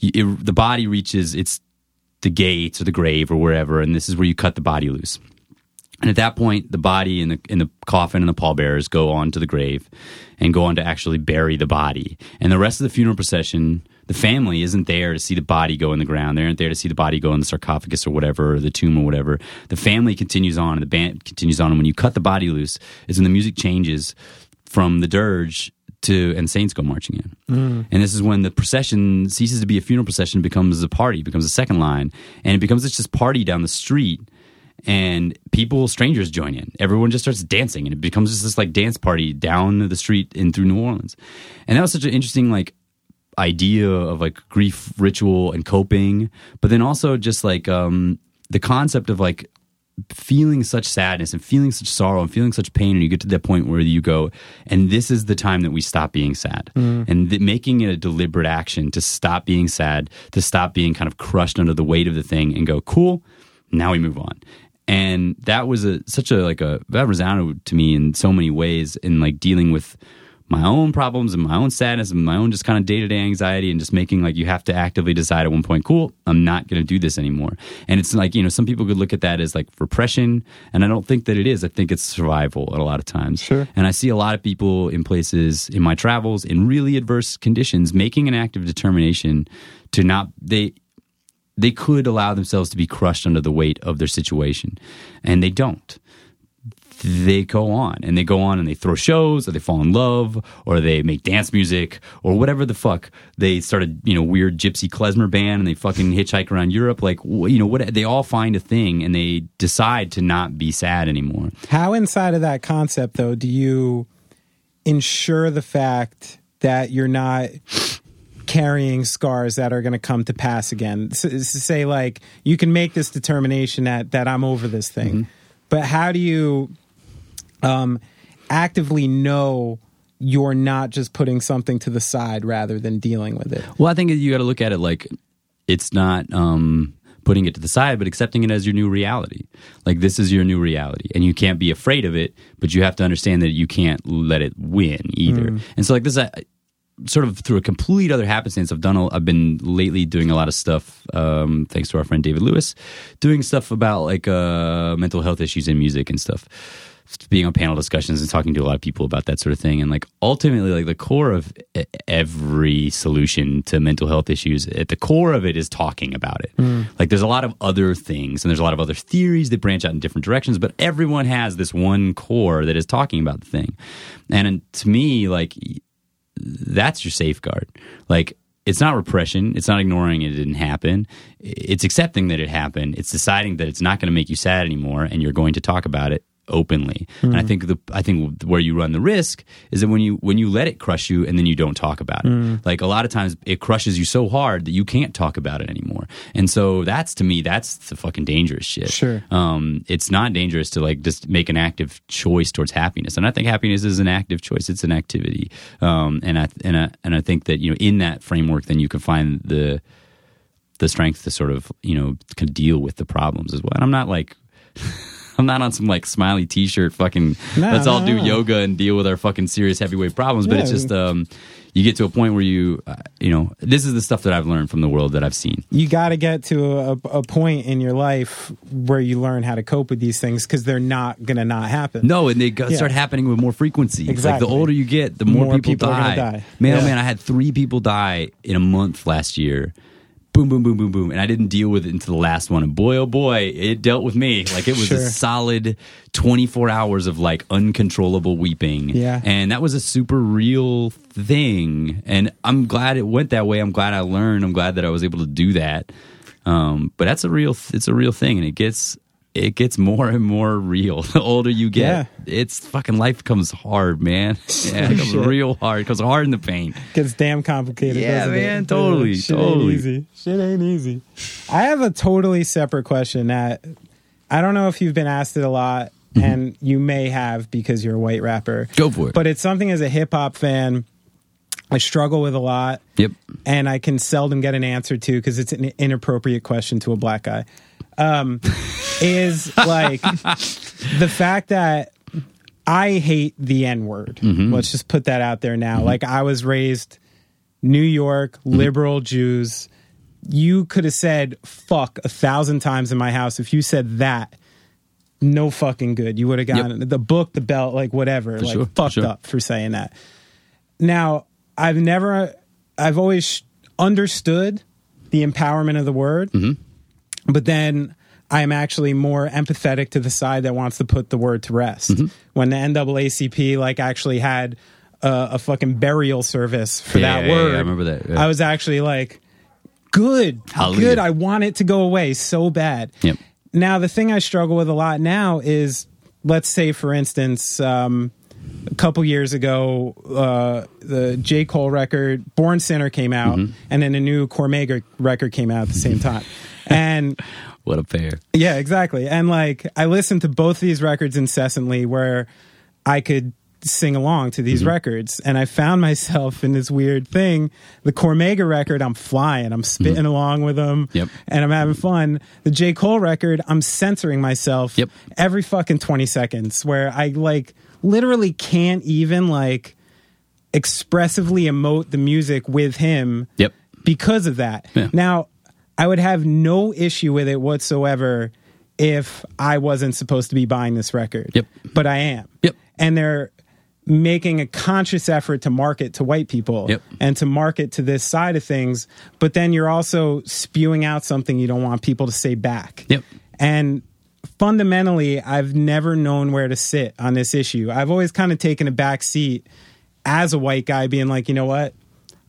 it, it, the body reaches its the gates or the grave or wherever, and this is where you cut the body loose. And at that point, the body and the, and the coffin and the pallbearers go on to the grave and go on to actually bury the body. And the rest of the funeral procession, the family isn't there to see the body go in the ground. They aren't there to see the body go in the sarcophagus or whatever, or the tomb or whatever. The family continues on, and the band continues on. And when you cut the body loose, is when the music changes from the dirge to, and saints go marching in. Mm. And this is when the procession ceases to be a funeral procession, becomes a party, becomes a second line, and it becomes this just party down the street. And people, strangers join in. Everyone just starts dancing, and it becomes just this like dance party down the street and through New Orleans. And that was such an interesting like idea of like grief ritual and coping, but then also just like um, the concept of like feeling such sadness and feeling such sorrow and feeling such pain, and you get to that point where you go, and this is the time that we stop being sad. Mm. And th- making it a deliberate action to stop being sad, to stop being kind of crushed under the weight of the thing, and go, cool, now we move on. And that was a, such a, like a, that resounded to me in so many ways in like dealing with my own problems and my own sadness and my own just kind of day-to-day anxiety, and just making like, you have to actively decide at one point, cool, I'm not going to do this anymore. And it's like, you know, some people could look at that as like repression, and I don't think that it is. I think it's survival at a lot of times. Sure. And I see a lot of people in places in my travels in really adverse conditions, making an active determination to not, they, They could allow themselves to be crushed under the weight of their situation, and they don't. They go on, and they go on, and they throw shows, or they fall in love, or they make dance music, or whatever the fuck. They started, you know, weird gypsy klezmer band, and they fucking hitchhike around Europe. Like, you know, what? They all find a thing, and they decide to not be sad anymore. How inside of that concept, though, do you ensure the fact that you're not carrying scars that are going to come to pass again? So, to say, like, you can make this determination that that I'm over this thing, mm-hmm. but how do you um, actively know you're not just putting something to the side rather than dealing with it? Well, I think you got to look at it like it's not um, putting it to the side, but accepting it as your new reality. Like, this is your new reality, and you can't be afraid of it, but you have to understand that you can't let it win either. Mm. And so, like this, I, sort of through a complete other happenstance, I've done. A, I've been lately doing a lot of stuff, um, thanks to our friend David Lewis, doing stuff about like uh, mental health issues in music and stuff. Being on panel discussions and talking to a lot of people about that sort of thing, and like ultimately, like the core of every solution to mental health issues, at the core of it is talking about it. Mm. Like, there's a lot of other things, and there's a lot of other theories that branch out in different directions, but everyone has this one core that is talking about the thing. And, and to me, like, that's your safeguard. Like, it's not repression. It's not ignoring it didn't happen. It's accepting that it happened. It's deciding that it's not going to make you sad anymore, and you're going to talk about it openly. Mm-hmm. And I think the I think where you run the risk is that when you when you let it crush you and then you don't talk about it. Mm. Like, a lot of times it crushes you so hard that you can't talk about it anymore. And so that's, to me, that's the fucking dangerous shit. Sure. Um, it's not dangerous to like just make an active choice towards happiness. And I think happiness is an active choice. It's an activity. Um, and I and I and I think that, you know, in that framework, then you can find the the strength to sort of, you know, kind of deal with the problems as well. And I'm not like. I'm not on some like smiley t-shirt fucking no, let's all no, do no. yoga and deal with our fucking serious heavyweight problems. But yeah, it's just um, you get to a point where you, uh, you know, this is the stuff that I've learned from the world that I've seen. You got to get to a, a point in your life where you learn how to cope with these things, because they're not going to not happen. No, and they go, yeah. start happening with more frequency. Exactly. Like, the older you get, the more, more people, people die. die. Man, yeah. oh man, I had three people die in a month last year. boom, boom, boom, boom, boom. And I didn't deal with it until the last one. And boy, oh boy, it dealt with me. Like it was sure. a solid twenty-four hours of like uncontrollable weeping. Yeah. And that was a super real thing. And I'm glad it went that way. I'm glad I learned. I'm glad that I was able to do that. Um, but that's a real, th- it's a real thing. And it gets, it gets more and more real. The older you get, yeah. it's fucking life comes hard, man. Yeah, it comes real hard. It comes hard in the paint. Gets damn complicated. Yeah, doesn't man, it? totally, Dude, shit totally. Ain't easy. Shit ain't easy. I have a totally separate question that I don't know if you've been asked it a lot, mm-hmm. and you may have because you're a white rapper. Go for it. But it's something as a hip hop fan I struggle with a lot. Yep. And I can seldom get an answer to because it's an inappropriate question to a black guy. Um, is like the fact that I hate the N-word. Mm-hmm. Let's just put that out there now. Mm-hmm. Like I was raised New York, liberal mm-hmm. Jews. You could have said fuck a thousand times in my house. If you said that, no fucking good. You would have gotten yep. the book, the belt, like whatever. For like sure. fucked for sure. up for saying that. Now, I've never, I've always understood the empowerment of the word. Mm-hmm. But then I'm actually more empathetic to the side that wants to put the word to rest. Mm-hmm. When the N double A C P like actually had a, a fucking burial service for yeah, that yeah, word, yeah, I remember that. Yeah. I was actually like, "Good, Hallelujah. good. I want it to go away so bad." Yep. Now the thing I struggle with a lot now is, let's say for instance, um, a couple years ago, uh, the J. Cole record "Born Sinner" came out, mm-hmm. and then a new Cormega record came out at the same time. And what a pair. Yeah, exactly. And like I listened to both these records incessantly where I could sing along to these mm-hmm. records, and I found myself in this weird thing. The Cormega record, I'm flying, I'm spitting mm-hmm. along with them, yep. and I'm having fun. The J. Cole record, I'm censoring myself yep. every fucking twenty seconds where I like literally can't even like expressively emote the music with him yep. because of that. Yeah. Now, I would have no issue with it whatsoever if I wasn't supposed to be buying this record. Yep. But I am. Yep. And they're making a conscious effort to market to white people yep. and to market to this side of things. But then you're also spewing out something you don't want people to say back. Yep. And fundamentally, I've never known where to sit on this issue. I've always kind of taken a back seat as a white guy being like, you know what?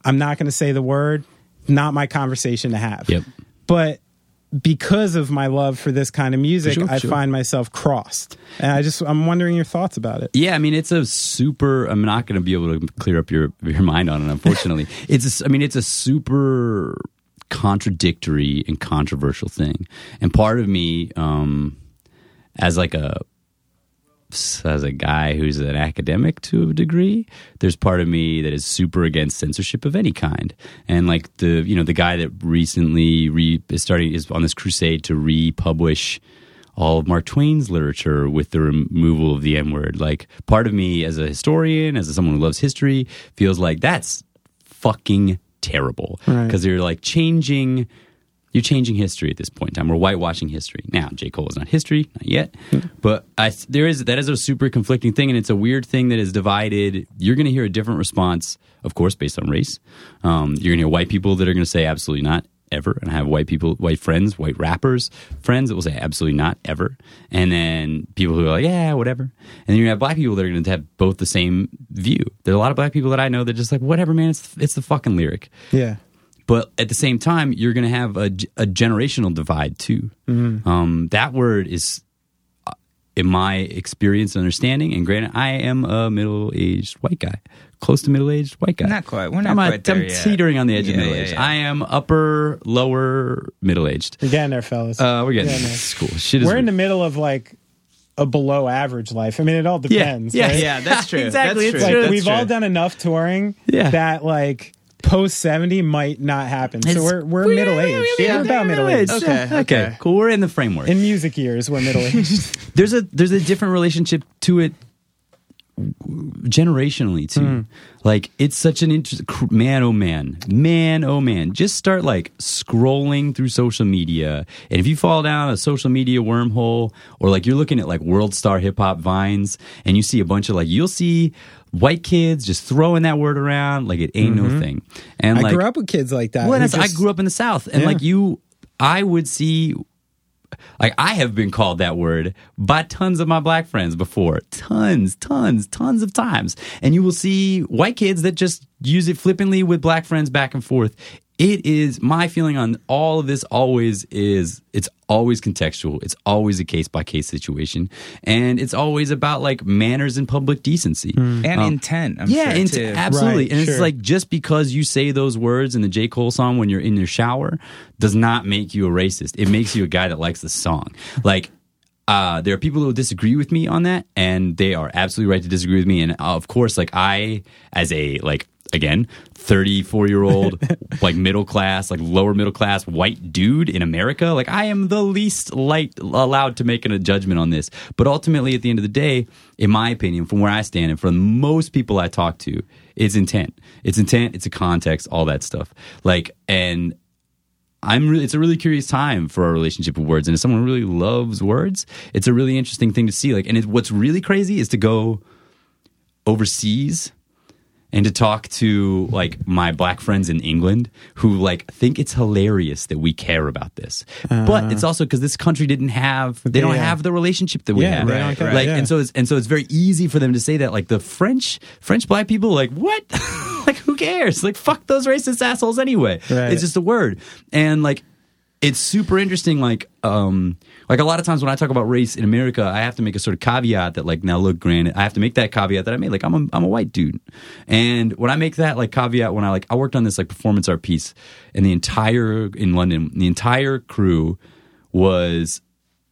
I'm not going to say the word. Not my conversation to have. Yep. But because of my love for this kind of music, sure, I sure. find myself crossed. And I just, I'm wondering your thoughts about it. Yeah, I mean, it's a super, I'm not going to be able to clear up your, your mind on it, unfortunately. it's, a, I mean, it's a super contradictory and controversial thing. And part of me, um, as like a, as a guy who's an academic to a degree, there's part of me that is super against censorship of any kind. And like the, you know, the guy that recently re, is starting is on this crusade to republish all of Mark Twain's literature with the removal of the N word. Like part of me as a historian, as someone who loves history, feels like that's fucking terrible because right. you're like changing. You're changing history at this point in time. We're whitewashing history. Now, J. Cole is not history, not yet. Mm-hmm. But I, there is that is a super conflicting thing, and it's a weird thing that is divided. You're going to hear a different response, of course, based on race. Um, you're going to hear white people that are going to say absolutely not, ever. And I have white people, white friends, white rappers, friends that will say absolutely not, ever. And then people who are like, yeah, whatever. And then you're going to have black people that are going to have both the same view. There are a lot of black people that I know that are just like, whatever, man, it's, it's the fucking lyric. Yeah. But at the same time, you're going to have a, a generational divide, too. Mm-hmm. Um, that word is, in my experience and understanding, and granted, I am a middle-aged white guy. Close to middle-aged white guy. Not quite. We're not I'm quite a, there I'm yet. teetering on the edge yeah, of middle-aged. Yeah, yeah. I am upper, lower, middle-aged. We're getting there, fellas. Uh, we're getting, getting there. It's cool. Shit is we're weird. In the middle of, like, a below average life. I mean, it all depends. Yeah, yeah, right? yeah that's true. exactly. That's true. It's like, true. That's we've true. all done enough touring yeah. that, like... Post seventy might not happen. So it's, we're we're, we're middle aged. Yeah, yeah, we're about middle aged. Okay, okay, okay, cool. We're in the framework. In music years, we're middle aged. there's a there's a different relationship to it generationally too. Mm. Like, it's such an interesting, man, oh man, man, oh man. Just start like scrolling through social media. And if you fall down a social media wormhole, or like you're looking at like world star hip hop vines and you see a bunch of like, you'll see white kids just throwing that word around like it ain't mm-hmm. no thing. And I like, grew up with kids like that. Well, that's, just, I grew up in the South, and yeah. like you, I would see. Like, I have been called that word by tons of my black friends before. Tons, tons, tons of times. And you will see white kids that just use it flippantly with black friends back and forth. It is, my feeling on all of this always is, it's always contextual. It's always a case-by-case situation. And it's always about, like, manners and public decency. Mm. And um, intent, I'm yeah, sure, int- too. Absolutely. Right, and sure. It's like, just because you say those words in the J. Cole song when you're in your shower does not make you a racist. It makes you a guy that likes the song. Like, uh, there are people who disagree with me on that, and they are absolutely right to disagree with me. And, uh, of course, like, I, as a, like, again, thirty-four-year-old, like, middle-class, like, lower-middle-class white dude in America. Like, I am the least light allowed to make a judgment on this. But ultimately, at the end of the day, in my opinion, from where I stand and from most people I talk to, it's intent. It's intent, it's a context, all that stuff. Like, and I'm really, it's a really curious time for our relationship with words. And if someone really loves words, it's a really interesting thing to see. Like, and it, what's really crazy is to go overseas and to talk to, like, my black friends in England who, like, think it's hilarious that we care about this. Uh, but it's also because this country didn't have, they yeah. don't have the relationship that we yeah, have. Right, right, right, like, yeah. and so it's, and so it's very easy for them to say that, like, the French, French black people, like, what? Like, who cares? Like, fuck those racist assholes anyway. Right. It's just a word. And, like, it's super interesting, like, um, like, a lot of times when I talk about race in America, I have to make a sort of caveat that, like, now look, granted, I have to make that caveat that I made, like, I'm a, I'm a white dude. And when I make that, like, caveat, when I, like, I worked on this, like, performance art piece, and the entire, in London, the entire crew was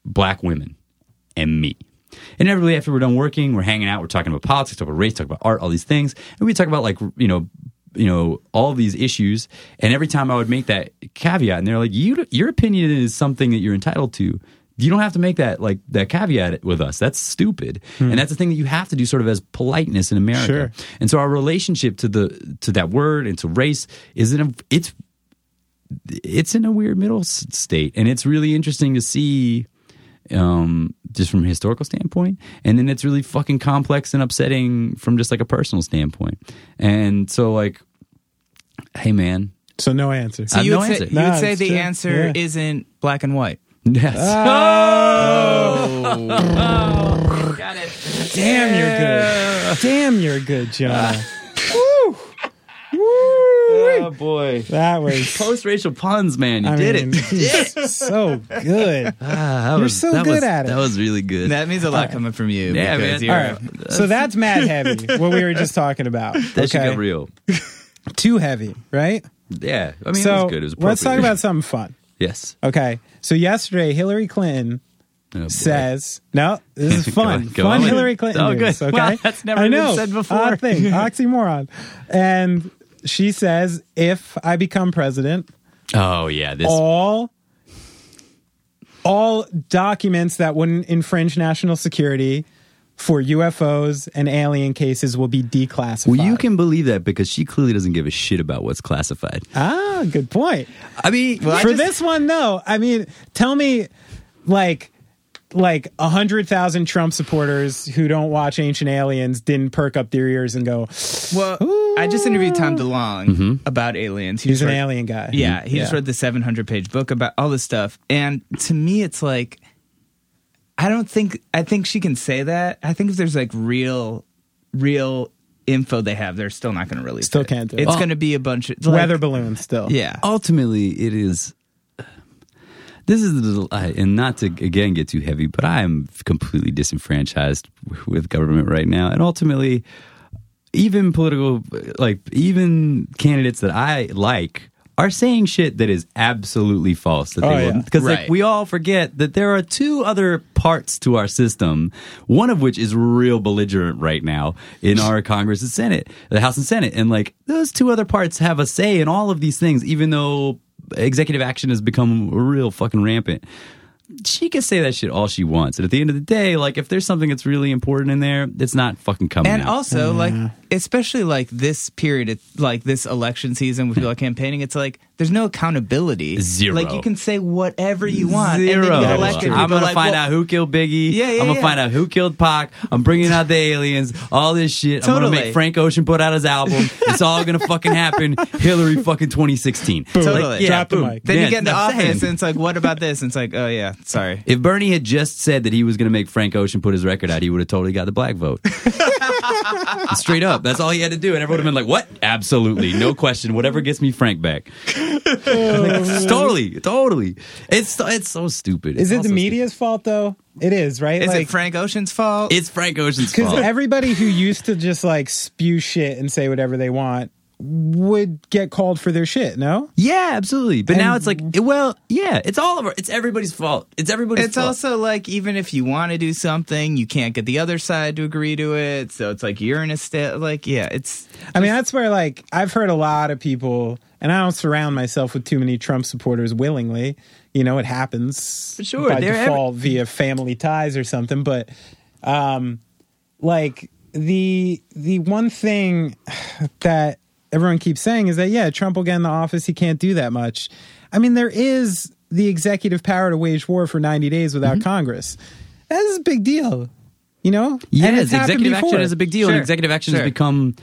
black women and me. And inevitably, after we're done working, we're hanging out, we're talking about politics, talking about race, talking about art, all these things, and we talk about, like, you know, you know, all these issues. And every time I would make that caveat, and they're like, you, your opinion is something that you're entitled to. You don't have to make that, like, that caveat with us. That's stupid. Mm. And that's the thing that you have to do sort of as politeness in America. Sure. And so our relationship to the, to that word and to race is in a, it's, it's in a weird middle state. And it's really interesting to see, um, just from a historical standpoint, and then it's really fucking complex and upsetting from just, like, a personal standpoint. And so, like, hey, man. So no answer. So you no would answer. Say, you no, would say the true. answer yeah. isn't black and white. Yes. Oh! Oh. Oh. Got it. Damn, you're good. Damn, you're good, John. Uh. Woo! Woo! Oh boy, that was post-racial puns, man. You I did mean, it. Yeah. So good. Ah, You're was, so good was, at it. That was really good. That means a lot right. coming from you. Yeah, man. All right. That's... So that's mad heavy. What we were just talking about. That okay. should get real. Too heavy, right? Yeah. I mean, so it was good. It was let's talk about something fun. Yes. Okay. So yesterday, Hillary Clinton. Oh, says no this is fun go on, go fun on. Hillary Clinton oh, news, okay wow, that's never I know, been said before odd thing, oxymoron. And she says, if I become president, oh yeah this all all documents that wouldn't infringe national security for U F Os and alien cases will be declassified. Well, you can believe that because she clearly doesn't give a shit about what's classified. Ah, good point. I mean, well, for I just... this one though, I mean, tell me, like Like a hundred thousand Trump supporters who don't watch Ancient Aliens didn't perk up their ears and go, well, ooh. I just interviewed Tom DeLonge mm-hmm. about aliens. He He's an read, alien guy. Yeah, he yeah. just read the seven hundred page book about all this stuff. And to me, it's like, I don't think, I think she can say that. I think if there's like real, real info they have, they're still not going to release still it. Still can't do it. It's well, going to be a bunch of... Like, weather balloons still. Yeah. Ultimately, it is... This is, and not to, again, get too heavy, but I am completely disenfranchised with government right now. And ultimately, even political, like, even candidates that I like are saying shit that is absolutely false. That oh, they yeah. Because right. like, we all forget that there are two other parts to our system, one of which is real belligerent right now in our Congress and Senate, the House and Senate. And, like, those two other parts have a say in all of these things, even though... executive action has become real fucking rampant. she can say that shit all she wants. And at the end of the day, like, if there's something that's really important in there, it's not fucking coming and out. And also, yeah. like, especially, like, this period, it's like, this election season with people campaigning, it's like, there's no accountability. Zero. Like, you can say whatever you want. Zero. And then you get elected. I'm going like, to find well, out who killed Biggie. Yeah, yeah, I'm going to yeah. find out who killed Pac. I'm bringing out the aliens. All this shit. Totally. I'm going to make Frank Ocean put out his album. It's all going to fucking happen. Hillary fucking twenty sixteen. Boom. Totally. Like, yeah, Drop boom. The mic. Then yeah, you get in the office, saying. and it's like, what about this? And it's like, oh, yeah. Sorry. If Bernie had just said that he was going to make Frank Ocean put his record out, he would have totally got the black vote. Straight up. That's all he had to do. And everyone would have been like, what? Absolutely. No question. Whatever gets me Frank back. Like, totally. Totally. It's it's so stupid. It's is it the media's stupid. fault, though? It is, right? Is like, it Frank Ocean's fault? It's Frank Ocean's fault. Because everybody who used to just, like, spew shit and say whatever they want would get called for their shit, no? Yeah, absolutely. But and now it's like, well, yeah, it's all of our, it's everybody's fault. It's everybody's it's fault. It's also like, even if you want to do something, you can't get the other side to agree to it. So it's like, you're in a state, like, yeah, it's... I mean, that's where, like, I've heard a lot of people, and I don't surround myself with too many Trump supporters willingly. You know, it happens sure, by default ever- via family ties or something. But, um, like, the the one thing that everyone keeps saying is that, yeah, Trump will get in the office. He can't do that much. I mean, there is the executive power to wage war for ninety days without mm-hmm. Congress. That is a big deal, you know? Yes, executive action is a big deal. Sure. And executive action sure. has become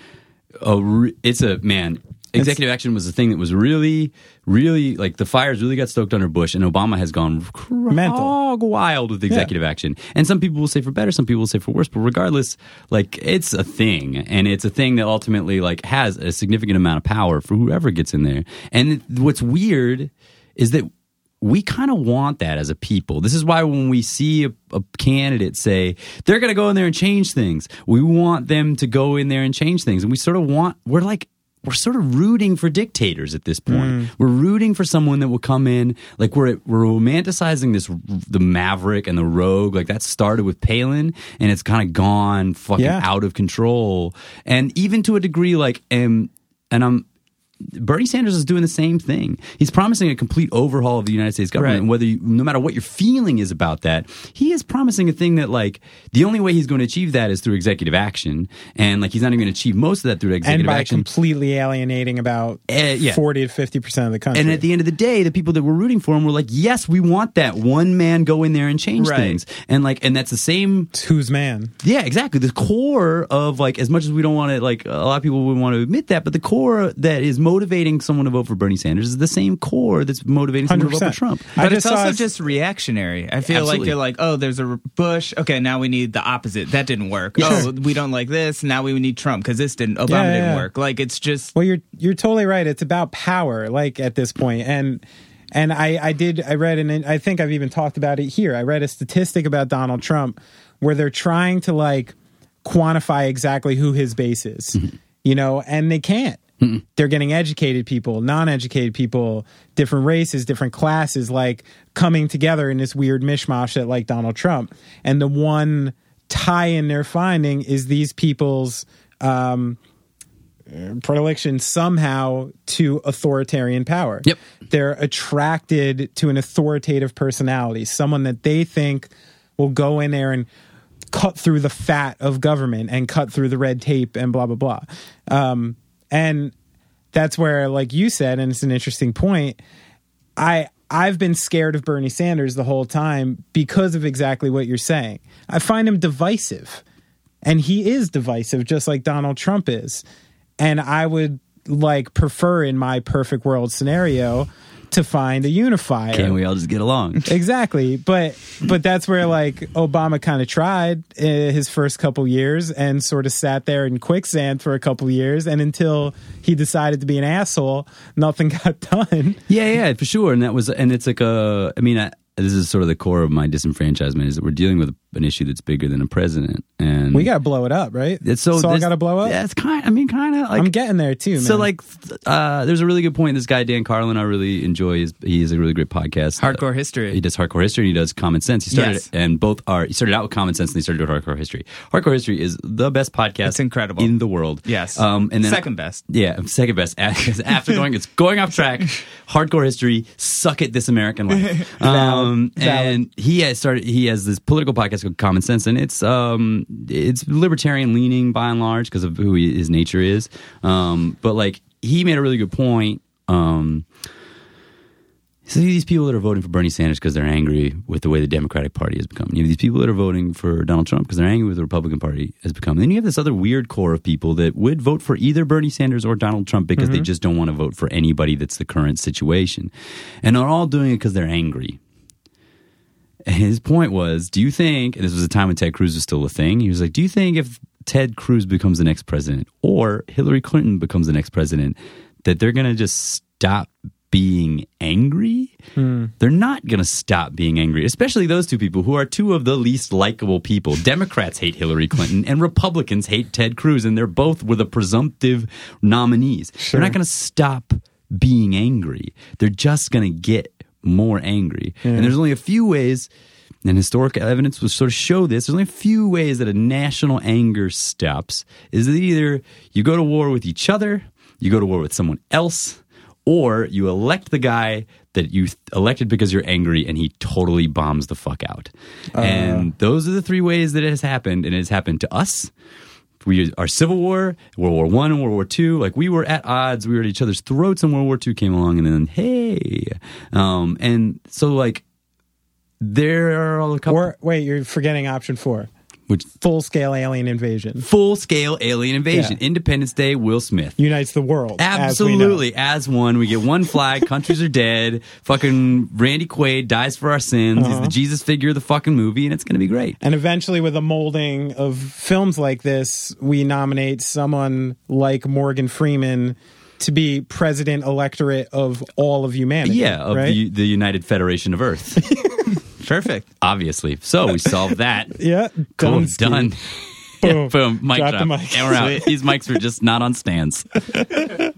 a re- – it's a – man – Executive it's, action was the thing that was really, really, like, the fires really got stoked under Bush, and Obama has gone mental, wild with executive yeah. action. And some people will say for better, some people will say for worse, but regardless, like, it's a thing, and it's a thing that ultimately, like, has a significant amount of power for whoever gets in there. And what's weird is that we kind of want that as a people. This is why when we see a, a candidate say, they're going to go in there and change things, we want them to go in there and change things. And we sort of want, we're like, we're sort of rooting for dictators at this point. Mm. We're rooting for someone that will come in. Like, we're we're romanticizing this, the maverick and the rogue. Like, that started with Palin, and it's kind of gone fucking yeah. out of control. And even to a degree, like, and, and I'm, Bernie Sanders is doing the same thing. He's promising a complete overhaul of the United States government. Right. And whether you, no matter what your feeling is about that, he is promising a thing that, like, the only way he's going to achieve that is through executive action. And, like, he's not even going to achieve most of that through executive action. And by action. completely alienating about uh, yeah. forty to fifty percent of the country. And at the end of the day, the people that were rooting for him were like, yes, we want that one man go in there and change right. things. And, like, and that's the same. It's whose man. Yeah, exactly. The core of, like, as much as we don't want to, like, a lot of people would want to admit that, but the core that is most motivating someone to vote for Bernie Sanders is the same core that's motivating someone one hundred percent to vote for Trump. But it's also us- just reactionary. I feel Absolutely. like they're like, oh, there's a Bush. Okay, now we need the opposite. That didn't work. Yeah. Oh, we don't like this. Now we need Trump because this didn't. Obama yeah, yeah, didn't yeah. work. Like, it's just. Well, you're you're totally right. It's about power. Like, at this point, and and I I did I read and I think I've even talked about it here. I read a statistic about Donald Trump where they're trying to, like, quantify exactly who his base is, mm-hmm. you know, and they can't. They're getting educated people, non-educated people, different races, different classes, like, coming together in this weird mishmash that, like, Donald Trump. And the one tie-in they're finding is these people's um, predilection somehow to authoritarian power. Yep. They're attracted to an authoritative personality, someone that they think will go in there and cut through the fat of government and cut through the red tape and blah, blah, blah. Um And that's where, like you said, and it's an interesting point, I, I've been scared of Bernie Sanders the whole time because of exactly what you're saying. I find him divisive, and he is divisive, just like Donald Trump is. And I would, like, prefer in my perfect world scenario to find a unifier. Can we all just get along? Exactly. But but that's where, like, Obama kind of tried uh, his first couple years and sort of sat there in quicksand for a couple years. And until he decided to be an asshole, nothing got done. Yeah, yeah, for sure. And that was, and it's like a, I mean, I, this is sort of the core of my disenfranchisement is that we're dealing with an issue that's bigger than a president. And we got to blow it up, right? It's so, so I got to blow up? Yeah, it's kind I mean, kind of like. I'm getting there too, man. So, like, uh, there's a really good point. This guy, Dan Carlin, I really enjoy. His, he has a really great podcast. Hardcore uh, History. He does Hardcore History and he does Common Sense. He started, yes. and both are, he started out with Common Sense and he started with Hardcore History. Hardcore History is the best podcast it's incredible. in the world. Yes. Um, and then, second best. Yeah, second best. After going, it's Going Off Track, Hardcore History, Suck It This American Life. Um, Um, and he has started. He has this political podcast called Common Sense, and it's um, it's libertarian leaning by and large because of who he, his nature is. Um, but like he made a really good point. Um, so these people that are voting for Bernie Sanders because they're angry with the way the Democratic Party has become. You have these people that are voting for Donald Trump because they're angry with the Republican Party has become. And then you have this other weird core of people that would vote for either Bernie Sanders or Donald Trump because mm-hmm. they just don't want to vote for anybody that's the current situation. And they're all doing it because they're angry. And his point was, do you think, and this was a time when Ted Cruz was still a thing, he was like, do you think if Ted Cruz becomes the next president or Hillary Clinton becomes the next president, that they're going to just stop being angry? Mm. They're not going to stop being angry, especially those two people who are two of the least likable people. Democrats hate Hillary Clinton and Republicans hate Ted Cruz, and they're both were the presumptive nominees. Sure. They're not going to stop being angry. They're just going to get more angry. Yeah. And there's only a few ways, and historic evidence will sort of show this, there's only a few ways that a national anger stops, is that either you go to war with each other, you go to war with someone else, or you elect the guy that you th- elected because you're angry and he totally bombs the fuck out. Uh, and those are the three ways that it has happened, and it has happened to us. We, our Civil War, World War One, and World War Two, like we were at odds, we were at each other's throats, and World War Two came along, and then hey, um, and so like there are a couple. Or, wait, you're forgetting option four, which full scale alien invasion, full scale alien invasion. Yeah. Independence Day, Will Smith unites the world, absolutely as, as one. We get one flag, countries are dead. Fucking Randy Quaid dies for our sins. Uh-huh. He's the Jesus figure of the fucking movie, and it's going to be great. And eventually, with a molding of films like this, we nominate someone like Morgan Freeman to be president electorate of all of humanity. Yeah, of right? the, the United Federation of Earth. Perfect. Obviously. So we solved that. Yeah. Cool. Done. Done. Boom. Boom. Mic drop. The mic. And we're out. These mics were just not on stands. Astronautalis.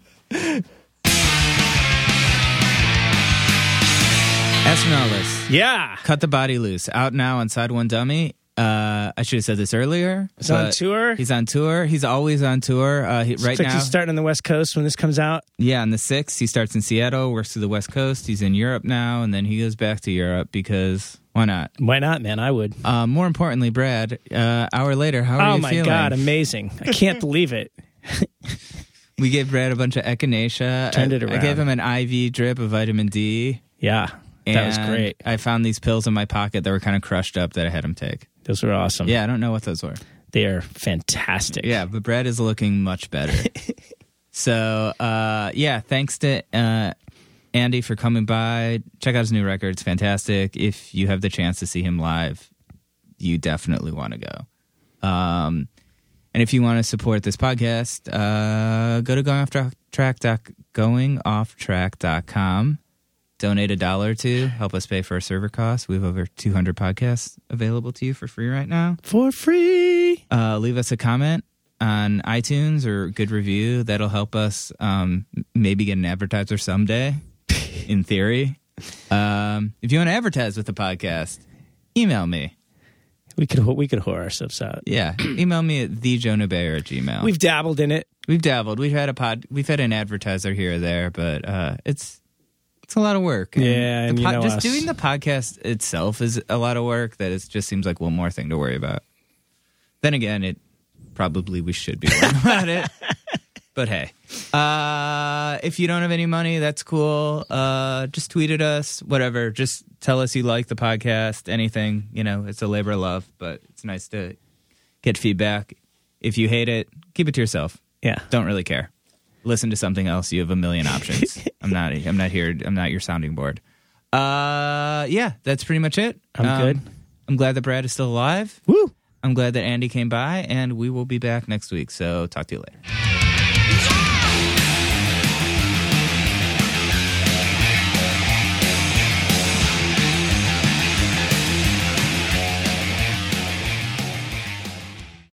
Yeah. Cut the Body Loose. Out now on Side One Dummy. Uh, I should have said this earlier. He's on tour. He's on tour. He's always on tour. Uh, he, right now, he's starting on the West Coast when this comes out. Yeah, on the sixth, he starts in Seattle, works through the West Coast. He's in Europe now, and then he goes back to Europe because why not? Why not, man? I would. Uh, more importantly, Brad, uh, hour later, how are oh you feeling? Oh my God, amazing! I can't believe it. We gave Brad a bunch of echinacea. Turned I, it around. I gave him an I V drip of vitamin D. Yeah, and that was great. I found these pills in my pocket that were kind of crushed up that I had him take. Those were awesome. Yeah, I don't know what those were. They are fantastic. Yeah, but Brad is looking much better. So, uh, yeah, thanks to uh, Andy for coming by. Check out his new record. It's fantastic. If you have the chance to see him live, you definitely want to go. Um, and if you want to support this podcast, uh, go to going off track dot com. Donate a dollar to help us pay for our server costs. We have over two hundred podcasts available to you for free right now. For free! Uh, leave us a comment on iTunes or good review. That'll help us um, maybe get an advertiser someday, in theory. Um, if you want to advertise with the podcast, email me. We could we could whore ourselves out. Yeah. Email me at the jonah bayer at gmail dot com. We've dabbled in it. We've dabbled. We've had a pod. We've had an advertiser here or there, but uh, it's... It's a lot of work. And yeah, and po- you know just us. Doing the podcast itself is a lot of work. That it just seems like one more thing to worry about. Then again, it probably we should be worrying about it. But hey, uh, if you don't have any money, that's cool. Uh, just tweet at us, whatever. Just tell us you like the podcast, anything. You know, it's a labor of love, but it's nice to get feedback. If you hate it, keep it to yourself. Yeah, don't really care. Listen to something else. You have a million options. I'm not. I'm not here. I'm not your sounding board. Uh, yeah, that's pretty much it. I'm um, good. I'm glad that Brad is still alive. Woo! I'm glad that Andy came by, and we will be back next week. So talk to you later.